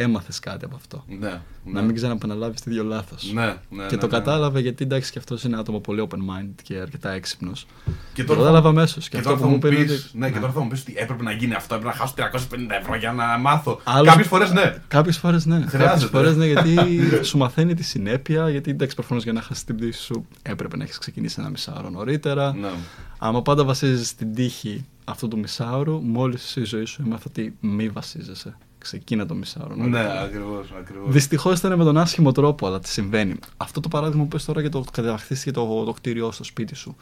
Έμαθες κάτι από αυτό. Ναι, να ναι. μην ξαναεπαναλάβεις το ίδιο λάθος. Ναι, ναι, και ναι, το ναι, κατάλαβε ναι. γιατί εντάξει και αυτός είναι άτομο πολύ open-minded και αρκετά έξυπνος. Και το κατάλαβα αμέσως. Και, και, αυτό μου πεις, πήρε... ναι, και τώρα θα μου πεις ότι έπρεπε να γίνει αυτό, έπρεπε να χάσω τριακόσια πενήντα ευρώ για να μάθω. Άλλος... Κάποιες φορές ναι. Κάποιες φορές ναι. Κάποιες φορές ναι, γιατί σου μαθαίνει τη συνέπεια, γιατί εντάξει προφανώς για να χάσεις την πτήση σου έπρεπε να έχεις ξεκινήσει ένα μισάωρο νωρίτερα. Ναι. Άμα πάντα βασίζεις την τύχη αυτού του μισάωρου, μόλις η ζωή σου έμαθα ότι μη βασίζεσαι. Ξεκίνα το μισάωρο. Ναι, ναι, ακριβώς, ακριβώς. Δυστυχώς ήταν με τον άσχημο τρόπο, αλλά τι συμβαίνει. Αυτό το παράδειγμα που πες τώρα για το ότι καταδαχθίστηκε το, το κτίριό στο σπίτι σου.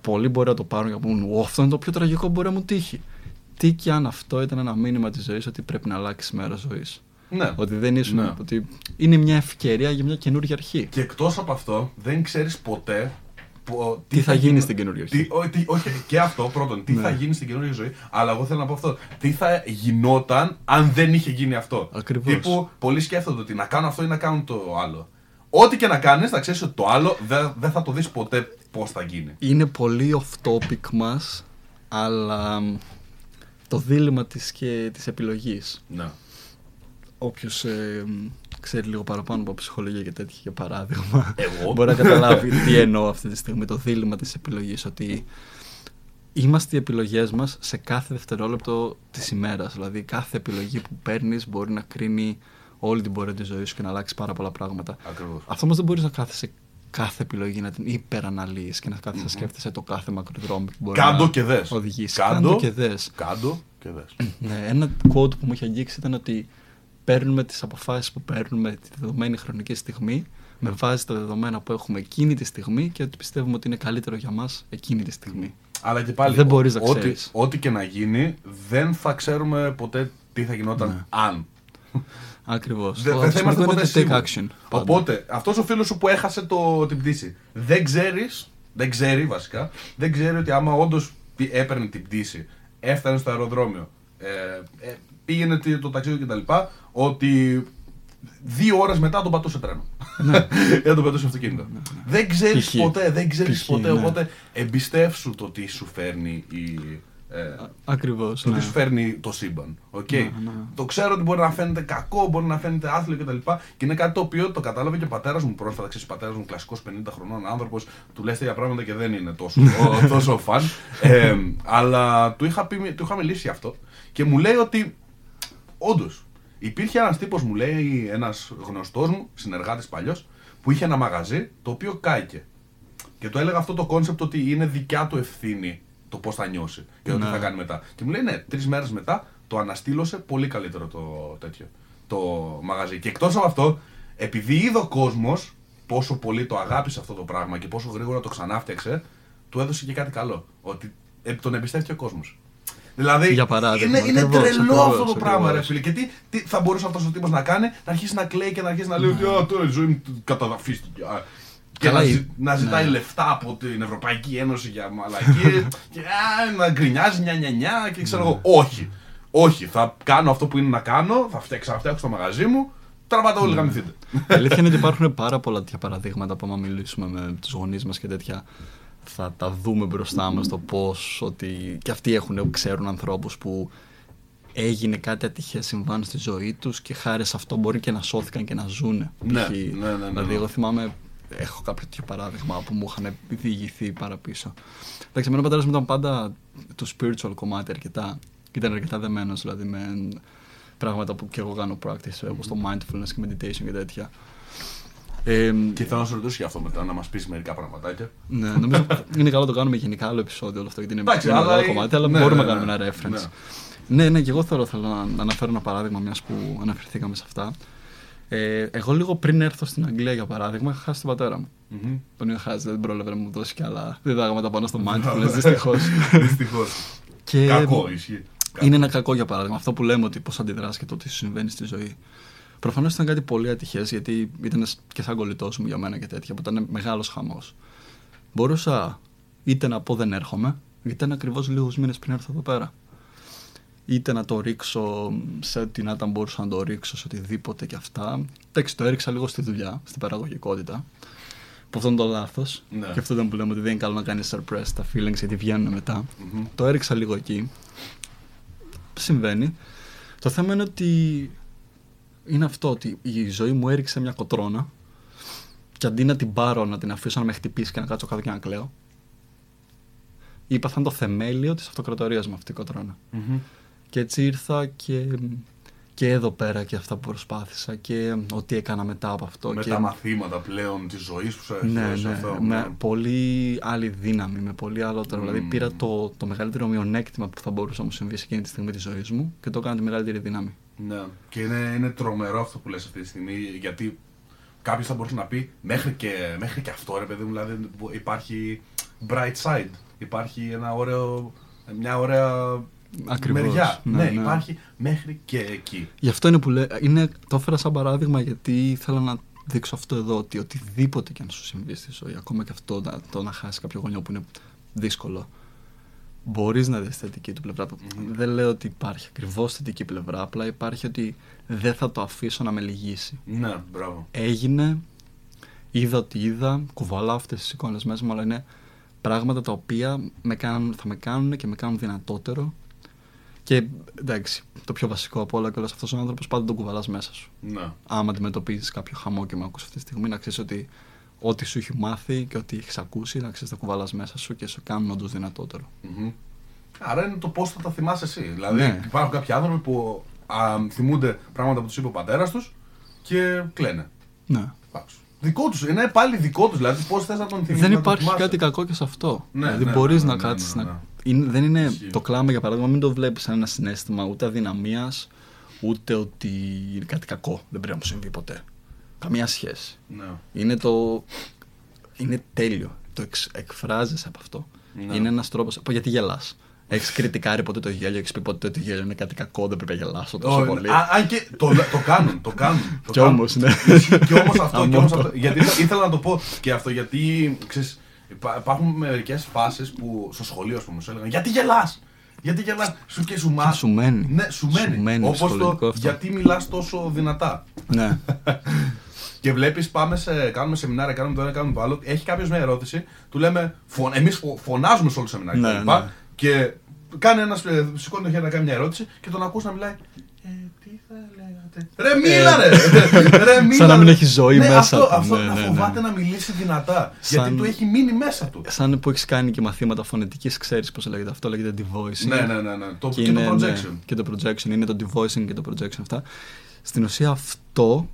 Πολλοί μπορεί να το πάρουν και να πούν: Ω, αυτό είναι το πιο τραγικό που μπορεί να μου τύχει. Τι κι αν αυτό ήταν ένα μήνυμα της ζωής ότι πρέπει να αλλάξεις μέρα ζωής. Ναι. Ότι δεν ήσουν. Ναι. Ότι είναι μια ευκαιρία για μια καινούργια αρχή. Και εκτός από αυτό, δεν ξέρεις ποτέ. Που, τι, τι θα, θα γίνει στην καινούργια ζωή. Όχι, όχι, και αυτό πρώτον. Τι ναι. θα γίνει στην καινούργια ζωή, αλλά εγώ θέλω να πω αυτό. Τι θα γινόταν αν δεν είχε γίνει αυτό. Ακριβώς. Τύπου, πολλοί σκέφτονται ότι να κάνω αυτό ή να κάνω το άλλο. Ό,τι και να κάνεις, θα ξέρεις ότι το άλλο δεν δε θα το δεις ποτέ πώς θα γίνει. Είναι πολύ off topic μας, αλλά το δίλημμα της, και, της επιλογής. Ναι. Όποιος ε, ξέρει λίγο παραπάνω από ψυχολογία και τέτοια για παράδειγμα εγώ. Μπορεί να καταλάβει τι εννοώ αυτή τη στιγμή, το δίλημμα της επιλογής, ότι είμαστε οι επιλογές μας σε κάθε δευτερόλεπτο της ημέρας, δηλαδή κάθε επιλογή που παίρνεις μπορεί να κρίνει όλη την πορεία της ζωής σου και να αλλάξει πάρα πολλά πράγματα. Ακριβώς. Αυτό όμως δεν μπορείς να κάθεσαι κάθε επιλογή να την υπεραναλύεις και να κάθεσαι mm-hmm. σκέφτεσαι το κάθε μακροδρόμι που μπορεί Κάντο να και δες. Οδηγήσει. Κάντο, Κάντο και δες. Κάντο και δες. Ναι, ένα quote που μου είχε αγγίξει ήταν ότι παίρνουμε τις αποφάσεις που παίρνουμε τη δεδομένη χρονική στιγμή με βάση τα δεδομένα που έχουμε εκείνη τη στιγμή και ότι πιστεύουμε ότι είναι καλύτερο για μας εκείνη τη στιγμή. Αλλά και πάλι, δεν ο, μπορείς να ξέρεις. Ό,τι και να γίνει, δεν θα ξέρουμε ποτέ τι θα γινόταν ναι. αν. Ακριβώς. Δεν δε θα είμαστε ποτέ σίγουροι. Οπότε, αυτός ο φίλος σου που έχασε το, την πτήση, δεν ξέρεις, δεν ξέρει βασικά, δεν ξέρει ότι άμα όντως έπαιρνε την πτήση, έφτανε στο αεροδρόμιο, ε, ε, πήγαινε το ταξίδι κτλ. Ότι δύο ώρες μετά τον πατούσε τρένο. Ναι. Ή τον πατούσε αυτοκίνητο. Ναι, ναι. Δεν ξέρεις Πυχή. ποτέ, δεν ξέρεις Πυχή, ποτέ. Ναι. Οπότε εμπιστεύσου το τι σου φέρνει η. Ε, Ακριβώς. Το ναι. τι σου φέρνει το σύμπαν. Okay. Ναι, ναι. Το ξέρω ότι μπορεί να φαίνεται κακό, μπορεί να φαίνεται άθλιο κτλ. Και, και είναι κάτι το οποίο το κατάλαβε και ο πατέρας μου πρόσφατα. Ξέρεις, ο πατέρας μου, κλασικός πενήντα χρονών άνθρωπος, του λες τέτοια πράγματα και δεν είναι τόσο, τόσο φαν. Ε, αλλά του είχα, πει, του είχα μιλήσει αυτό και μου λέει ότι όντως. Υπήρχε ένας τύπος, μου λέει, ένας γνωστός μου, συνεργάτης παλιός, που είχε ένα μαγαζί το οποίο κάηκε. Και του έλεγα αυτό το κόνσεπτ ότι είναι δικιά του ευθύνη το πώς θα νιώσει και το τι θα κάνει μετά. Και μου λέει ναι, τρεις μέρες μετά το αναστήλωσε πολύ καλύτερο το τέτοιο, το μαγαζί. Και εκτός από αυτό, επειδή είδε ο κόσμος πόσο πολύ το αγάπησε αυτό το πράγμα και πόσο γρήγορα το ξανάφτιαξε, του έδωσε και κάτι καλό. Ότι τον εμπιστεύτηκε ο κόσμος. Δηλαδή, για είναι, είναι τρελό ακριβώς, αυτό το πράγμα, ρε φίλε. Και τι, τι θα μπορούσε αυτός ο τύπος να κάνει, να αρχίσει να κλαίει και να αρχίσει να λέει ότι α, τώρα η ζωή μου καταδαφίστηκε. Και να, η... να ζητάει ναι. λεφτά από την Ευρωπαϊκή Ένωση για μαλακίες. Και α, να γκρινιάζει νιά νιά νιά και ξέρω εγώ. Όχι, όχι, θα κάνω αυτό που είναι να κάνω, θα φτιάξω το μαγαζί μου. Τραβάτε όλοι, γαμηθείτε. Η αλήθεια είναι ότι υπάρχουν πάρα πολλά τέτοια παραδείγματα που άμα μιλήσουμε με τους γονείς μας και τέτοια. Θα τα δούμε μπροστά μας το πώς, ότι και αυτοί έχουν, ξέρουν ανθρώπους που έγινε κάτι ατυχές συμβάν στη ζωή τους και χάρη σε αυτό μπορεί και να σώθηκαν και να ζουνε. Ναι, ναι, ναι, ναι. Δηλαδή, εγώ θυμάμαι, έχω κάποιο τέτοιο παράδειγμα που μου είχαν διηγηθεί παραπίσω. Εντάξει, εμένα ο πατέρας μου ήταν πάντα το spiritual κομμάτι αρκετά, ήταν αρκετά δεμένος, δηλαδή με πράγματα που και εγώ κάνω practice, όπως το mindfulness και meditation και τέτοια. Ε, και θέλω να σου ρωτήσω για αυτό μετά, να μας πεις μερικά πραγματάκια. Ναι, νομίζω είναι καλό να το κάνουμε γενικά άλλο επεισόδιο όλο αυτό, γιατί είναι ένα μεγάλο κομμάτι, αλλά ναι, μπορούμε ναι, να κάνουμε ναι, ένα reference. Ναι, ναι, ναι, και εγώ θέλω, θέλω να αναφέρω ένα παράδειγμα, μιας που αναφερθήκαμε σε αυτά. Ε, εγώ λίγο πριν έρθω στην Αγγλία, για παράδειγμα, είχα χάσει τον πατέρα μου. Mm-hmm. Τον είχα χάσει, δεν πρόλαβε να μου δώσει κι άλλα διδάγματα πάνω στο mindfulness, δυστυχώς. Δυστυχώς. Κακό, ισχύει. Είναι ένα κακό, για παράδειγμα, αυτό που λέμε ότι πώς αντιδράς και το τι σου συμβαίνει στη ζωή. Προφανώς ήταν κάτι πολύ ατυχές, γιατί ήταν και σαν κολλητός μου για μένα και τέτοια, που ήταν μεγάλος χαμός. Μπορούσα είτε να πω δεν έρχομαι, είτε να ακριβώς λίγους μήνες πριν έρθω εδώ πέρα. Είτε να το ρίξω σε ό,τι να ήταν μπορούσα να το ρίξω σε οτιδήποτε και αυτά. Εντάξει, το έριξα λίγο στη δουλειά, στην παραγωγικότητα. Που αυτό είναι το λάθος. Ναι. Και αυτό ήταν που λέμε ότι δεν είναι καλό να κάνεις suppress τα feelings, γιατί βγαίνουν μετά. Mm-hmm. Το έριξα λίγο εκεί. Συμβαίνει. Το θέμα είναι ότι. Είναι αυτό ότι η ζωή μου έριξε μια κοτρώνα και αντί να την πάρω, να την αφήσω να με χτυπήσει και να κάτσω κάτω και να κλαίω, είπα θα είναι το θεμέλιο της αυτοκρατορίας μου αυτή η κοτρώνα. Mm-hmm. Και έτσι ήρθα και, και εδώ πέρα και αυτά που προσπάθησα και ό,τι έκανα μετά από αυτό. Με και... τα μαθήματα πλέον της ζωής που σου έρχεσαι. Ναι, ναι, αυτό, με ναι. πολύ άλλη δύναμη, με πολύ άλλο τρόπο. Mm. Δηλαδή πήρα το, το μεγαλύτερο μειονέκτημα που θα μπορούσε να μου συμβεί σε εκείνη τη στιγμή της ζωής μου και το έκανα τη μεγαλύτερη δύναμη. Ναι, και είναι, είναι τρομερό αυτό που λες αυτή τη στιγμή, γιατί κάποιος θα μπορούσε να πει μέχρι και, μέχρι και αυτό ρε παιδί μου, δηλαδή υπάρχει bright side, υπάρχει ένα ωραίο, μια ωραία... Ακριβώς, μεριά. Ναι, ναι, ναι, υπάρχει μέχρι και εκεί. Γι' αυτό είναι που λέ, είναι, το έφερα σαν παράδειγμα γιατί ήθελα να δείξω αυτό εδώ, ότι οτιδήποτε και αν σου συμβεί στη ζωή, ακόμα και αυτό να, το να χάσει κάποιο γονιό που είναι δύσκολο, μπορείς να δεις θετική του πλευρά. Mm-hmm. Δεν λέω ότι υπάρχει ακριβώς θετική πλευρά, απλά υπάρχει ότι δεν θα το αφήσω να με λυγίσει. Ναι, μπράβο. Έγινε, είδα ότι είδα, κουβαλάω αυτές τις εικόνες μέσα μου, αλλά είναι πράγματα τα οποία με κάνουν, θα με κάνουν και με κάνουν δυνατότερο. Και εντάξει, το πιο βασικό από όλα και όλας αυτός ο άνθρωπος πάντα τον κουβαλάς μέσα σου. Ναι. Άμα αντιμετωπίζεις κάποιο χαμό και με ακούς αυτή τη στιγμή, να ξέρεις ότι ό,τι σου έχει μάθει και ό,τι έχεις ακούσει, να ξέρεις το κουβαλάς μέσα σου και σε κάνουν όντως δυνατότερο. Mm-hmm. Άρα είναι το πώς θα τα θυμάσαι εσύ. Δηλαδή ναι. υπάρχουν κάποιοι άνθρωποι που α, θυμούνται πράγματα που τους είπε ο πατέρας τους και κλαίνε. Ναι. Άξου. Δικό τους, είναι πάλι δικό τους, δηλαδή πώς θες να τον θυμάσαι. Δεν υπάρχει κάτι κακό και σε αυτό. Ναι, δηλαδή ναι, μπορείς ναι, ναι, να κάτσεις ναι, ναι, ναι. να... Είναι, δεν είναι Χι. το κλάμα για παράδειγμα, μην το βλέπεις σαν ένα συναίσθημα ούτε αδυναμίας, ούτε ότι είναι κάτι κακό, δεν πρέπει να μου συμβεί ποτέ. Καμία σχέση. No. Είναι, το, είναι τέλειο, το εξ, εκφράζεσαι από αυτό. No. Είναι ένας τρόπος, γιατί γελάς. Έχεις κριτικάρει ποτέ το γέλιο, έχεις πει ποτέ το γέλιο είναι κάτι κακό, δεν πρέπει να γελάσω τόσο oh, πολύ. Αν και το, το κάνουν, το κάνουν. Το κι όμως, ναι. Κι όμως αυτό, κι όμως αυτό. Γιατί ήθελα να το πω και αυτό, γιατί ξέρεις, υπάρχουν μερικές φάσεις που στο σχολείο πούμε, σου έλεγαν «Γιατί γελάς! Γιατί γελάς!» Σου και σου μάθει. Σου μένει. Ναι, σου μένει. Σου μένει Όπως το αυτό. «Γιατί μιλάς τόσο δυνατά». Ναι. Και βλέπεις, πάμε σε, κάνουμε σεμινάρια, κάνουμε το ένα, κάνουμε το άλλο. Έχει κάποιος μια ερώτηση, του λέμε φων, εμείς φωνάζουμε σε όλο το σεμινάριο ναι, ναι. και κάνει ένας, σηκώνει το χέρι να κάνει μια ερώτηση και τον ακούς να μιλάει «Ε, τι θα λέγατε». Ρε μίλα ρε! ρε μίλα, σαν να μην έχει ζωή ναι, μέσα αυτό, του. Αυτό ναι, να ναι, φοβάται ναι. να μιλήσει δυνατά, σαν... γιατί του έχει μείνει μέσα του. Σαν που έχεις κάνει και μαθήματα φωνητικής, ξέρεις πώς λέγεται αυτό, λέγεται devoicing. Ναι, ναι, ναι, ναι. Το, και, και είναι, το projection. Ναι, και το projection, είναι το devoicing και το projection αυτά. Στην ουσία αυτό,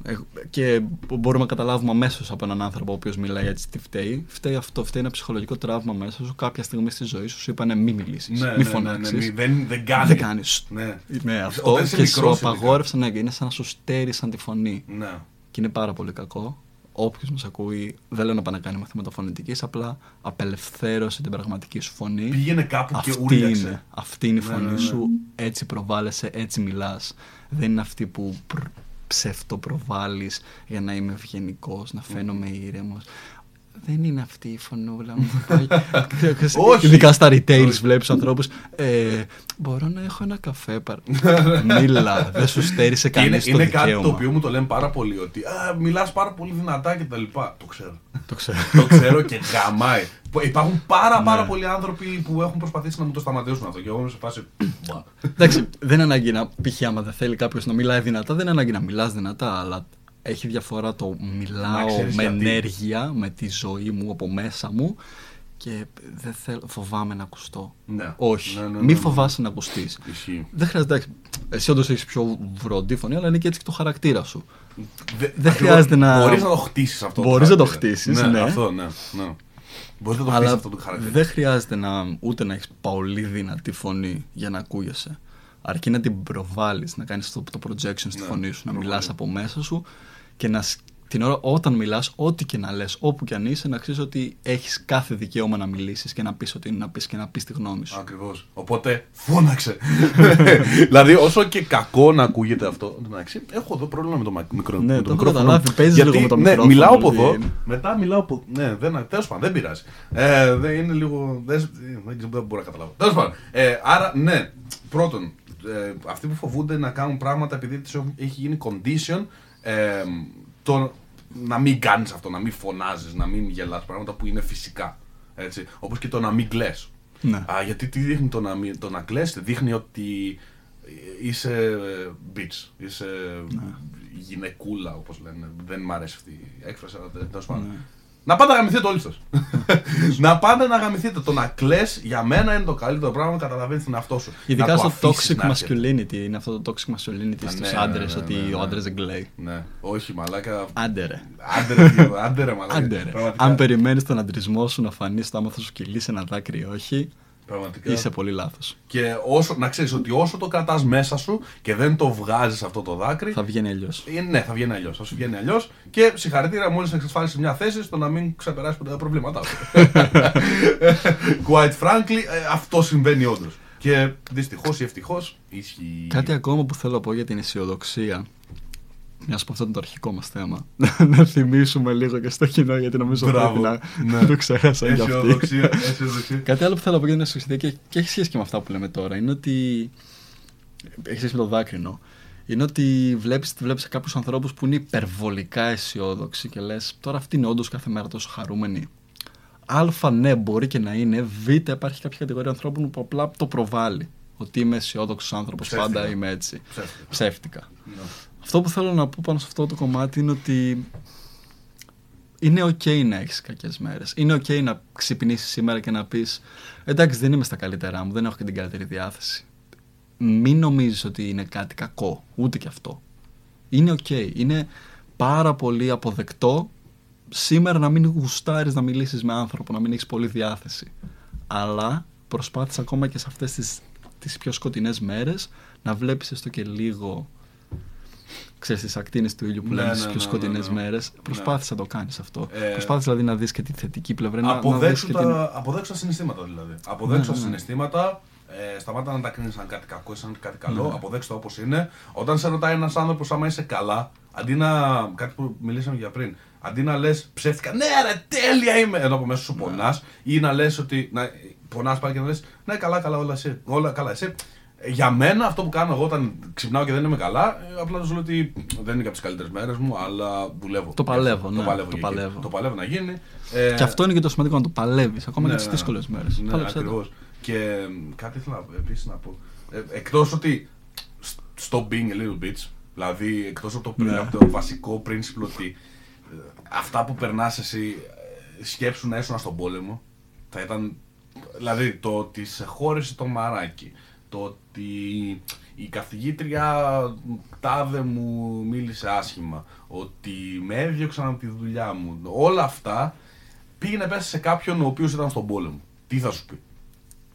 και μπορούμε να καταλάβουμε αμέσως από έναν άνθρωπο ο οποίος μιλάει έτσι τι φταίει, φταίει αυτό, φταίει ένα ψυχολογικό τραύμα μέσα σου. Κάποια στιγμή στη ζωή σου σου είπανε μη μιλήσεις, ναι, μη ναι, φωνάξεις. Ναι, ναι, ναι, δεν, δεν κάνεις. Δεν κάνεις. Ναι. Ναι, αυτό και σου απαγόρευσαν, ναι, είναι σαν να σου στέρισαν τη φωνή. Ναι. Και είναι πάρα πολύ κακό. Όποιος μας ακούει, δεν λέω να πάει να κάνει μαθήματα φωνητικής, απλά απελευθέρωσε την πραγματική σου φωνή. Πήγαινε κάπου αυτή και ούρλιαξε. Είναι, αυτή είναι η φωνή ναι, ναι, ναι. σου, έτσι προβάλλεσαι, έτσι μιλάς. Δεν είναι αυτή που πρ, ψευτοπροβάλλεις για να είμαι ευγενικός, να φαίνομαι mm. ήρεμος. Δεν είναι αυτή η φωνούλα μου. Όχι. Ειδικά στα retails βλέπεις ανθρώπους. Ε, μπορώ να έχω ένα καφέ. Μίλα, δεν σου στέρισε κανείς το δικαίωμα. Είναι κάτι το οποίο μου το λένε πάρα πολύ. Ότι α, μιλάς πάρα πολύ δυνατά και τα λοιπά. Το ξέρω. Το ξέρω, το ξέρω και γαμάει. Υπάρχουν πάρα πάρα ναι. πολλοί άνθρωποι που έχουν προσπαθήσει να μου το σταματήσουν αυτό. Και εγώ είμαι σε φάση. Εντάξει, δεν ανάγκη να π.χ. άμα δεν θέλει κάποιος να μιλάει δυνατά, δεν ανάγκη να μιλάς δυνατά, αλλά. Έχει διαφορά το μιλάω με γιατί. ενέργεια, με τη ζωή μου από μέσα μου και δεν θέλ, φοβάμαι να ακουστώ. Ναι. Όχι, ναι, ναι, ναι, μη φοβάσαι ναι. να ακουστείς. Ισχύει. Δεν χρειάζεται, εσύ όντως έχεις πιο βροντή φωνή, αλλά είναι και έτσι και το χαρακτήρα σου. Δε, δεν χρειάζεται να... Μπορείς να το χτίσεις αυτό. Μπορείς το να το χτίσεις, ναι. ναι. Αυτό, ναι, ναι. Μπορείς να το χτίσεις αυτό το χαρακτήρα. Δεν χρειάζεται να, ούτε να έχεις πολύ δυνατή φωνή για να ακούγεσαι. Αρκεί να την προβάλλεις, να κάνεις το, το projection στη ναι, φωνή σου, να μιλάς από μέσα σου και να, την ώρα όταν μιλάς, ό,τι και να λες, όπου και αν είσαι, να ξέρεις ότι έχεις κάθε δικαίωμα να μιλήσεις και να πεις ό,τι είναι να πεις και να πεις τη γνώμη σου. Ακριβώς. Οπότε φώναξε. Δηλαδή, όσο και κακό να ακούγεται αυτό. Εντάξει, έχω εδώ πρόβλημα με το μικρόφωνο. Ναι, το έχω καταλάβει. Παίζεις λίγο με το μικρόφωνο. Ναι, μιλάω από εδώ, μετά μιλάω από. Ναι, τέλος πάντων, δεν πειράζει. Δεν είναι λίγο. Δεν μπορώ να καταλάβω. Τέλος πάντων. Άρα, ναι, πρώτον. Ε, αυτοί που φοβούνται να κάνουν πράγματα επειδή έχει γίνει condition ε, το να μην κάνεις αυτό, να μην φωνάζεις, να μην γελάς, πράγματα που είναι φυσικά, έτσι. Όπως και το να μην κλαις. Ναι. Α, γιατί τι δείχνει το να, μην, το να κλαις, δείχνει ότι είσαι bitch, είσαι ναι. γυναικούλα όπως λένε, δεν μ' αρέσει αυτή η έκφραση, αλλά τέλος πάντων. Να πάτε να γαμηθείτε όλοι σας. Να πάτε να γαμηθείτε. Το να κλαις για μένα είναι το καλύτερο πράγμα να καταλαβαίνεις τον εαυτό σου. Ειδικά στο toxic masculinity. Είναι αυτό το toxic masculinity στους ναι, άντρες, ναι, ναι, ναι, ότι ναι. Ο άντρας δεν κλαίει. Ναι. Όχι, μαλάκα. Άντερε. Άντερε, μαλάκα. Άντερε. Αν περιμένεις τον αντρισμό σου να φανείς το άμα θα σου κυλήσει ένα δάκρυ ή όχι. Πραγματικά. Είσαι πολύ λάθος. Και όσο, να ξέρεις ότι όσο το κρατάς μέσα σου και δεν το βγάζεις αυτό το δάκρυ. Θα βγαίνει αλλιώς. Ε, ναι, θα βγαίνει αλλιώς. Θα σου βγαίνει αλλιώς. Και συγχαρητήρια μόλις εξασφάλισες μια θέση στο να μην ξεπεράσεις τα προβλήματά σου. Quite frankly, αυτό συμβαίνει όντως. Και δυστυχώς ή ευτυχώς ισχύει. Κάτι ακόμα που θέλω να πω για την αισιοδοξία. Μιας που αυτό είναι το αρχικό μας θέμα. Να θυμίσουμε λίγο και στο κοινό, γιατί νομίζω πρέπει να ναι. το ξεχάσαμε κι αυτοί. Κάτι άλλο που θέλω να πω για την αισιοδοξία και, και έχει σχέση και με αυτά που λέμε τώρα, είναι ότι. Έχει σχέση με το δάκρυνο. Είναι ότι βλέπεις, βλέπεις κάποιους ανθρώπους που είναι υπερβολικά αισιόδοξοι και λες, τώρα αυτοί είναι όντως κάθε μέρα τόσο χαρούμενοι. Α, ναι, μπορεί και να είναι. Β, υπάρχει κάποια κατηγορία ανθρώπων που απλά το προβάλλει. Ότι είμαι αισιόδοξος άνθρωπος, πάντα είμαι έτσι. Ψεύτικα. Ψεύτικα. Ναι. Αυτό που θέλω να πω πάνω σε αυτό το κομμάτι είναι ότι είναι ok να έχεις κακές μέρες. Είναι ok να ξυπνήσεις σήμερα και να πεις εντάξει, δεν είμαι στα καλύτερά μου, δεν έχω και την καλύτερη διάθεση. Μην νομίζεις ότι είναι κάτι κακό, ούτε και αυτό. Είναι ok. Είναι πάρα πολύ αποδεκτό σήμερα να μην γουστάρεις να μιλήσεις με άνθρωπο, να μην έχεις πολλή διάθεση. Αλλά προσπάθεις ακόμα και σε αυτές τις, τις πιο σκοτεινές μέρες να βλέπεις έστω και λίγο. Ξέρεις τις ακτίνες του ήλιου που ναι, λένε στις ναι, πιο σκοτεινές ναι, ναι, ναι. μέρες. Προσπάθησε ναι. να το κάνεις αυτό. Ε, Προσπάθησε δηλαδή να δεις και τη θετική πλευρά. Αποδέξου τα, την... τα συναισθήματα δηλαδή. Αποδέξου ναι, τα ναι. συναισθήματα. Ε, σταμάτα να τα κρίνεις σαν κάτι κακό ή σαν κάτι καλό. Ναι. Αποδέξου τα όπως είναι. Όταν σε ρωτάει ένας άνθρωπος άμα είσαι καλά, αντί να. Κάτι που μιλήσαμε για πριν. Αντί να λες ψεύτικα, ναι, ρε, τέλεια είμαι! Ενώ από μέσα σου ναι. πονάς. Ή να λες ότι. Να... Πονάς πάλι και να λες, ναι, καλά, καλά, όλα εσύ. Όλα καλά, εσύ. Για μένα, αυτό που κάνω εγώ όταν ξυπνάω και δεν είμαι καλά, απλά να σου λέω ότι δεν είναι και από τις καλύτερες μέρες μου, αλλά δουλεύω. Το παλεύω, ναι. Το παλεύω, το παλεύω. Το παλεύω να γίνει. Και ε... αυτό είναι και το σημαντικό, να το παλεύεις, ακόμα ναι, και τις δύσκολες μέρες. Ναι, ναι, ακριβώς. Και κάτι ήθελα επίσης να πω. Ε, εκτός ότι stop being a little bitch, δηλαδή εκτός από το, πριν, ναι. από το βασικό πρίνσιπλο ότι ε, αυτά που περνάς εσύ, σκέψου να ήσουν στον πόλεμο. Θα ήταν, δηλαδή το ότι σε χώρισε το μαράκι. Το ότι η καθηγήτρια τάδε μου μίλησε άσχημα, ότι με έδιωξαν από τη δουλειά μου, όλα αυτά πήγαινε πέσει σε κάποιον ο οποίος ήταν στον πόλεμο. Τι θα σου πει?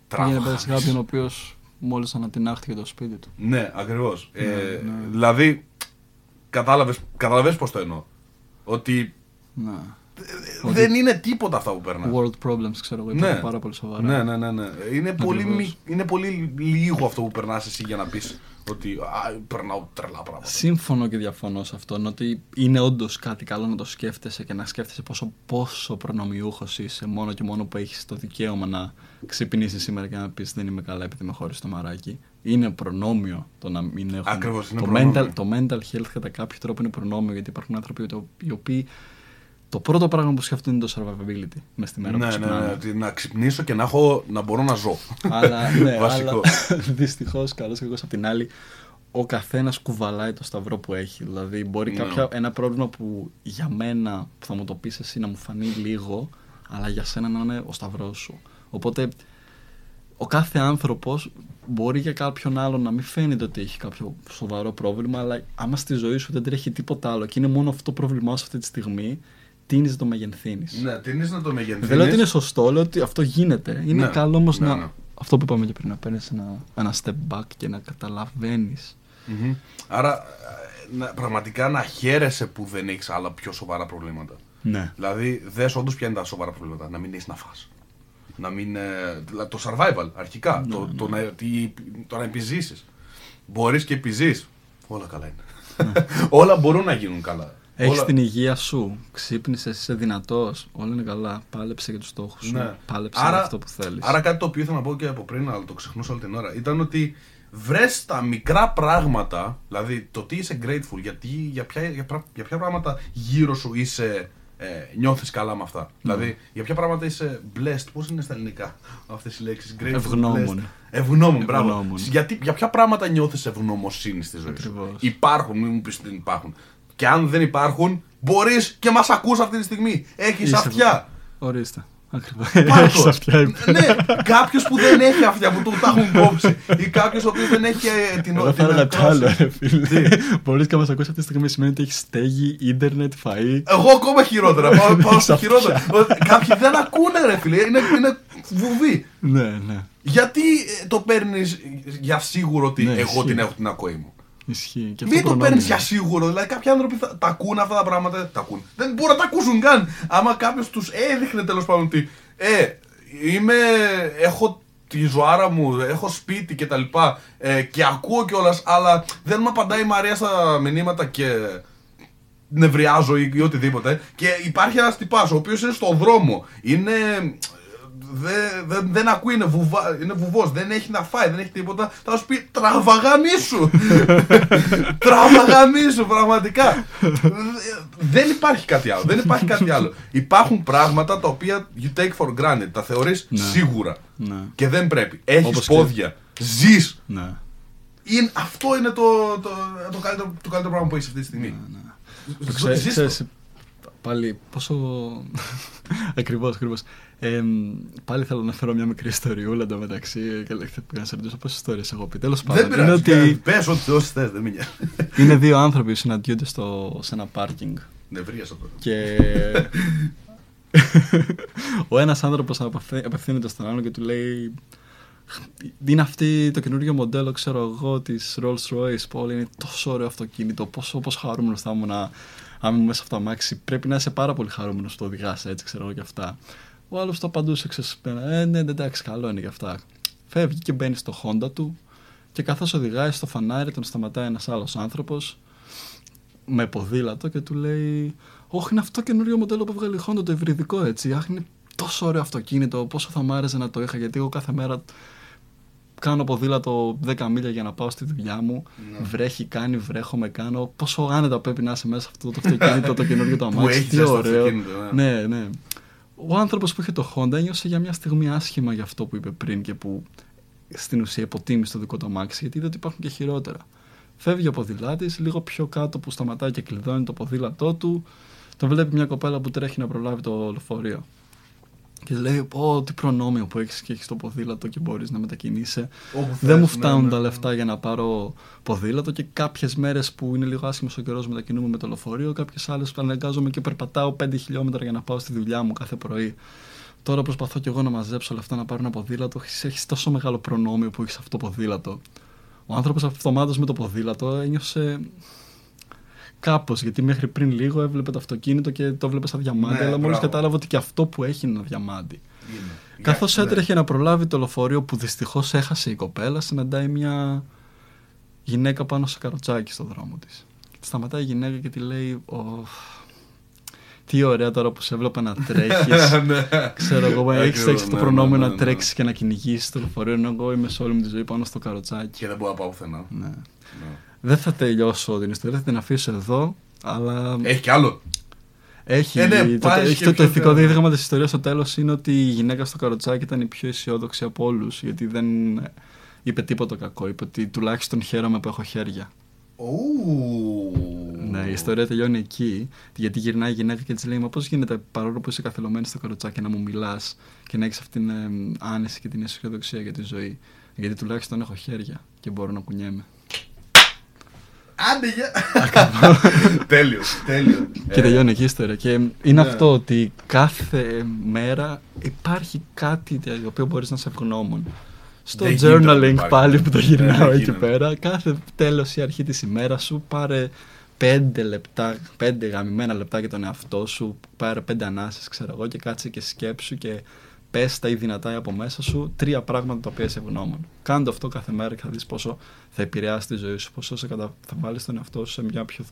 Πήγαινε πέσει σε κάποιον ο οποίος μόλις ανατινάχθηκε το σπίτι του. Ναι, ακριβώς. Ε, ναι, ναι. Δηλαδή, κατάλαβες, κατάλαβες πώς το εννοώ. Ότι... Ναι. Δεν είναι τίποτα αυτά που περνάει. World problems, ξέρω εγώ, είναι πάρα πολύ σοβαρά. Ναι, ναι, ναι. ναι. Είναι, πολύ, είναι πολύ λίγο αυτό που περνάς εσύ για να πεις ότι α, περνάω τρελά πράγματα. Σύμφωνο και διαφωνώ σε αυτόν, ότι είναι όντως κάτι καλό να το σκέφτεσαι και να σκέφτεσαι πόσο, πόσο προνομιούχος είσαι, μόνο και μόνο που έχεις το δικαίωμα να ξυπνήσεις σήμερα και να πεις δεν είμαι καλά επειδή με χώρισε το μαράκι. Είναι προνόμιο το να μην έχουμε. Ακριβώς, είναι το, mental, το mental health κατά κάποιο τρόπο είναι προνόμιο, γιατί υπάρχουν άνθρωποι οι οποίοι. Το πρώτο πράγμα που σκεφτούν είναι το survivability μες τη μέρα ναι, που ξυπνάμε. Ναι, ναι, να ξυπνήσω και να, έχω, να μπορώ να ζω. Αλλά, ναι, βασικό. Αλλά δυστυχώς, καλώς και εγώ, απ' την άλλη, ο καθένας κουβαλάει το σταυρό που έχει. Δηλαδή, μπορεί ναι. κάποια, ένα πρόβλημα που για μένα, που θα μου το πεις εσύ, να μου φανεί λίγο, αλλά για σένα να είναι ο σταυρός σου. Οπότε, ο κάθε άνθρωπος μπορεί για κάποιον άλλον να μην φαίνεται ότι έχει κάποιο σοβαρό πρόβλημα, αλλά άμα στη ζωή σου δεν τρέχει τίποτα άλλο και είναι μόνο αυτό το πρόβλημά σου αυτή τη στιγμή. Τίνεις να το μεγενθύνεις. Ναι, τίνεις να το μεγενθύνεις. Δεν λέω ότι είναι σωστό, λέω ότι αυτό γίνεται. Είναι ναι, καλό όμως ναι, να... Ναι. Αυτό που είπαμε και πριν, να παίρνεις ένα, ένα step back και να καταλαβαίνεις. Mm-hmm. Άρα, να, πραγματικά να χαίρεσαι που δεν έχεις άλλα πιο σοβαρά προβλήματα. Ναι. Δηλαδή, δες όντως ποια είναι τα σοβαρά προβλήματα, να μην έχεις να φας. Να μην... Το survival, αρχικά, ναι, το, ναι. Το, να, το να επιζήσεις. Μπορείς και επιζείς. Όλα καλά είναι. Ναι. Όλα μπορούν να γίνουν καλά. Έχεις όλα... την υγεία σου, ξύπνησες, είσαι δυνατός, όλα είναι καλά, πάλεψε για τους στόχους σου, ναι. πάλεψε άρα, για αυτό που θέλεις. Άρα κάτι το οποίο ήθελα να πω και από πριν, αλλά το ξεχνούσα όλη την ώρα, ήταν ότι βρες τα μικρά πράγματα, δηλαδή το τι είσαι grateful, γιατί, για, ποια, για, για ποια πράγματα γύρω σου είσαι, ε, νιώθεις καλά με αυτά. Mm. Δηλαδή για ποια πράγματα είσαι blessed, πώς είναι στα ελληνικά αυτές οι λέξεις, grateful, ευγνώμων. Ευγνώμων, μπράβο. Γιατί, για ποια πράγματα νιώθεις ευγνωμοσύνη στη ζωή σου. Υπάρχουν, μην μου πεις ότι δεν υπάρχουν. Και αν δεν υπάρχουν, Μπορείς και μας ακούς αυτή τη στιγμή. Έχεις αυτιά. Ορίστε. Έχεις αυτιά. Ναι, κάποιος που δεν έχει αυτιά, που τα έχουν κόψει. Ή κάποιος ο οποίος δεν έχει την ώρα. Θα ήθελα κάτι άλλο, ρε φίλε. Μπορείς και μας ακούσει αυτή τη στιγμή, σημαίνει ότι έχει στέγη, ίντερνετ, φαΐ. Εγώ ακόμα χειρότερα. Πάω στο χειρότερα. Κάποιοι δεν ακούνε, ρε φίλε. Είναι βουβή. Ναι, ναι. Γιατί το παίρνεις για σίγουρο ότι εγώ την έχω την ακοή μου. Ισχύει. Και μην το παίρνεις για σίγουρο. Δηλαδή, κάποιοι άνθρωποι θα, τα ακούν αυτά τα πράγματα. Δεν τα ακούν. Δεν μπορούν να τα ακούσουν καν. Άμα κάποιος τους έδειχνε τέλος πάντων ότι Ε, είμαι, έχω τη ζωάρα μου, έχω σπίτι κτλ. Και, ε, και ακούω κιόλας, αλλά δεν μου απαντάει η Μαρία στα μηνύματα και νευριάζω ή, ή οτιδήποτε. Και υπάρχει ένας τυπάς ο οποίος είναι στον δρόμο. Είναι. Δεν, δεν, δεν ακούει, είναι, βουβα, είναι βουβός, δεν έχει να φάει, δεν έχει τίποτα. Θα σου πει τραβαγανίσου. Τραβαγανίσου πραγματικά. Δεν υπάρχει κάτι άλλο, δεν υπάρχει κάτι άλλο. Υπάρχουν πράγματα τα οποία you take for granted, τα θεωρείς ναι. σίγουρα ναι. και δεν πρέπει. Έχεις Όπως πόδια, και... ζεις ναι. είναι, αυτό είναι το, το, το, καλύτερο, το καλύτερο πράγμα που έχεις αυτή τη στιγμή ναι, ναι. Ξέ, Ζεις ξέ, το. Πάλι πόσο... ακριβώς, ακριβώς. Ε, πάλι θέλω να φέρω μια μικρή ιστοριούλα εντωμεταξύ και να σε ρωτήσω πόσες ιστορίες έχω πει. Τέλος πάντων. Δεν πειράζει, ότι... πες ό,τι όσοι θες, δεν μιλιά. Είναι δύο άνθρωποι που συναντιούνται στο... σε ένα πάρκινγκ. Νευρίασα τώρα. Και ο ένας άνθρωπος απευθύνεται στον άλλον και του λέει είναι αυτή το καινούργιο μοντέλο, ξέρω εγώ, της Rolls Royce που όλοι είναι τόσο ωραίο αυτοκίνητο, πόσο, πόσο χαρούμενος θα ήμουν να... αν είμαι μέσα από το αμάξι, πρέπει να είσαι πάρα πολύ χαρούμενος που το οδηγάς έτσι, ξέρω εγώ και αυτά. Ο άλλος το απαντούσε, ξεσπέρα, ε, ναι, εντάξει, καλό είναι γι' αυτά. Φεύγει και μπαίνει στο Honda του και καθώς οδηγάει στο φανάρι, τον σταματάει ένας άλλος άνθρωπος με ποδήλατο και του λέει όχι, είναι αυτό καινούριο μοντέλο που βγάλει η Honda, το υβριδικό έτσι. Αχ, είναι τόσο ωραίο αυτοκίνητο, πόσο θα μ' άρεσε να το είχα, γιατί εγώ κάθε μέρα κάνω ποδήλατο δέκα μίλια για να πάω στη δουλειά μου. No. Βρέχει, κάνει, βρέχω, με κάνω. Πόσο άνετα πρέπει να είσαι μέσα αυτό το αυτοκίνητο, το καινούργιο το αμάξι. Τι ωραίο. Ναι, ναι. ναι. Ο άνθρωπος που είχε το Honda ένιωσε για μια στιγμή άσχημα για αυτό που είπε πριν και που στην ουσία υποτίμησε το δικό του αμάξι, γιατί είδε ότι υπάρχουν και χειρότερα. Φεύγει ο ποδηλάτης, λίγο πιο κάτω που σταματάει και κλειδώνει το ποδήλατό του, τον βλέπει μια κοπέλα που τρέχει να προλάβει το λεωφορείο. Και λέει: Ω, τι προνόμιο που έχεις και έχεις το ποδήλατο και μπορείς να μετακινείσαι. Oh, δεν θες, μου φτάνουν ναι, τα λεφτά ναι. για να πάρω ποδήλατο. Και κάποιες μέρες που είναι λίγο άσχημος ο καιρός μετακινούμε με το λεωφορείο. Κάποιες άλλες που αναγκάζομαι και περπατάω πέντε χιλιόμετρα για να πάω στη δουλειά μου κάθε πρωί. Τώρα προσπαθώ κι εγώ να μαζέψω όλα αυτά, να πάρω ένα ποδήλατο. Έχεις τόσο μεγάλο προνόμιο που έχεις αυτό το ποδήλατο. Ο άνθρωπος αυτομάτως με το ποδήλατο ένιωσε. Κάπως, γιατί μέχρι πριν λίγο έβλεπε το αυτοκίνητο και το έβλεπε σαν διαμάντι, ναι, αλλά μόλις κατάλαβε ότι και αυτό που έχει είναι ένα διαμάντι. Είναι. Καθώς yeah, έτρεχε yeah. να προλάβει το λεωφορείο που δυστυχώς έχασε η κοπέλα, συναντάει μια γυναίκα πάνω σε καροτσάκι στον δρόμο της. Τη σταματάει η γυναίκα και τη λέει: τι ωραία τώρα που σε έβλεπα να τρέχεις. Ξέρω εγώ, έχεις αυτό το προνόμιο να τρέξεις και να κυνηγήσεις το λεωφορείο, ενώ εγώ είμαι σε όλη μου τη ζωή πάνω στο καροτσάκι. Και δεν μπορώ να πάω πουθενά. Δεν θα τελειώσω την ιστορία, θα την αφήσω εδώ, αλλά... Έχει κι άλλο. Έχει. Ε, ναι, το, έχει το, το ηθικό δίδαγμα της ιστορίας στο τέλος είναι ότι η γυναίκα στο καροτσάκι ήταν η πιο αισιόδοξη από όλους, γιατί δεν είπε τίποτα κακό, είπε ότι τουλάχιστον χαίρομαι που έχω χέρια. Oh. Ναι, η ιστορία τελειώνει εκεί, γιατί γυρνάει η γυναίκα και της λέει «Μα πώς γίνεται παρόλο που είσαι καθυλωμένη στο καροτσάκι να μου μιλάς και να έχεις αυτήν την ε, άνεση και την αισιοδοξία για τη ζωή, γιατί τουλάχιστον έχω χέρια και μπορώ να κουνιέμαι». Άντε για... τέλειος, τέλειος. Και τελειώνει εκεί η ιστορία. Και είναι yeah. αυτό ότι κάθε μέρα υπάρχει κάτι για το οποίο μπορείς να είσαι ευγνώμων. Στο The journaling πάλι που το γυρνάω εκεί πέρα, κάθε τέλος ή αρχή της ημέρας σου πάρε πέντε λεπτά, πέντε γαμημένα λεπτά για τον εαυτό σου, πάρε πέντε ανάσες ξέρω εγώ και κάτσε και σκέψου και πες τα ή δυνατά από μέσα σου τρία πράγματα τα οποία είσαι ευγνώμων. Κάντε αυτό κάθε μέρα και θα δεις πόσο θα επηρεάσει τη ζωή σου, πόσο θα βάλεις τον εαυτό σου σε μια πιο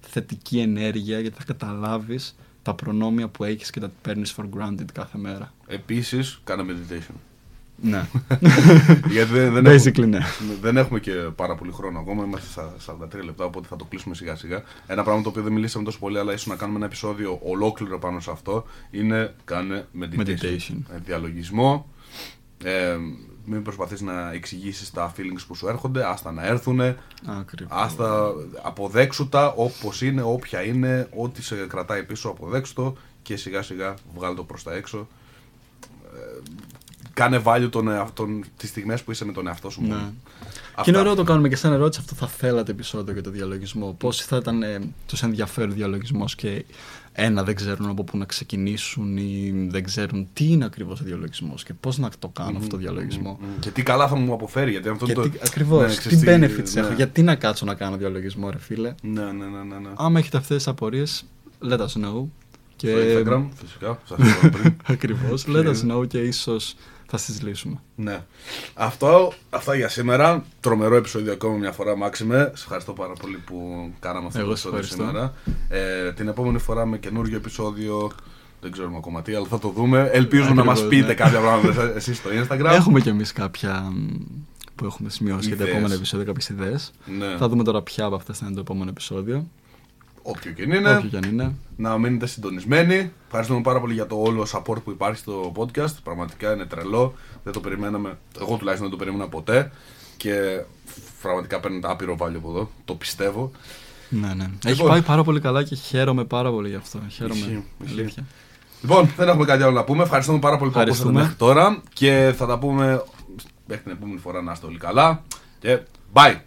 θετική ενέργεια, γιατί θα καταλάβεις τα προνόμια που έχεις και τα παίρνεις for granted κάθε μέρα. Επίσης, κάνε meditation. Ναι. Γιατί δεν, δεν, έχουμε, ναι. δεν έχουμε και πάρα πολύ χρόνο ακόμα. Είμαστε στα σαράντα τρία λεπτά, οπότε θα το κλείσουμε σιγά σιγά. Ένα πράγμα το οποίο δεν μιλήσαμε τόσο πολύ, αλλά ίσως να κάνουμε ένα επεισόδιο ολόκληρο πάνω σε αυτό, είναι κάνε meditation. meditation. Διαλογισμό, ε, μην προσπαθείς να εξηγήσεις τα feelings που σου έρχονται, άστα να έρθουνε, άστα αποδέξου τα όπως είναι, όποια είναι, ό,τι σε κρατάει πίσω αποδέξτο και σιγά σιγά βγάλ' το προς τα έξω. Ε, κάνε value τον εαυτόν, τις στιγμές που είσαι με τον εαυτό σου. Ναι. Μόνο. Και είναι ωραίο το κάνουμε και σαν ερώτηση, αυτό θα θέλατε επεισόδιο για το διαλογισμό. Πόσοι θα ήταν ε, τους ενδιαφέρει ο διαλογισμός και ένα δεν ξέρουν από πού να ξεκινήσουν ή δεν ξέρουν τι είναι ακριβώς ο διαλογισμός και πώς να το κάνω mm-hmm. αυτό το διαλογισμό. Mm-hmm. Και τι καλά θα μου αποφέρει, γιατί αυτό και το... Τι, ακριβώς, ναι, τι benefits ναι. έχω, γιατί να κάτσω να κάνω διαλογισμό ρε φίλε. Ναι, ναι, ναι, ναι, ναι. Άμα έχετε αυτές τις απορίες, let us know. Και... στο Instagram φυσικά, ακριβώς, let us know και ίσως θα στις λύσουμε. Ναι. Αυτό, αυτά για σήμερα. Τρομερό επεισόδιο ακόμα μια φορά, Μάξιμε. Σε ευχαριστώ πάρα πολύ που κάναμε αυτό το επεισόδιο σήμερα. Ε, την επόμενη φορά με καινούργιο επεισόδιο. Δεν ξέρουμε ακόμα τι, αλλά θα το δούμε. Ελπίζουμε να μας πείτε ναι. κάποια πράγματα εσείς στο Instagram. Έχουμε κι εμείς κάποια που έχουμε σημειώσει για τα επόμενα επεισόδια, κάποιες ιδέες. Ναι. Θα δούμε τώρα ποια από αυτές θα είναι το επόμενο επεισόδιο. Όποιο και είναι, είναι, να μείνετε συντονισμένοι. Ευχαριστούμε πάρα πολύ για το όλο support που υπάρχει στο podcast. Πραγματικά είναι τρελό. Δεν το περιμέναμε, εγώ τουλάχιστον δεν το περίμενα ποτέ. Και πραγματικά παίρνετε άπειρο βάλιο από εδώ. Το πιστεύω. Ναι, ναι. Έχει λοιπόν, πάει πάρα πολύ καλά και χαίρομαι πάρα πολύ γι' αυτό. Χαίρομαι. Ισχύει, αλήθεια. Λοιπόν, δεν έχουμε κάτι άλλο να πούμε. Ευχαριστούμε πάρα πολύ που ακούσατε μέχρι τώρα. Και θα τα πούμε μέχρι την επόμενη φορά. Να είστε όλοι καλά. Και bye.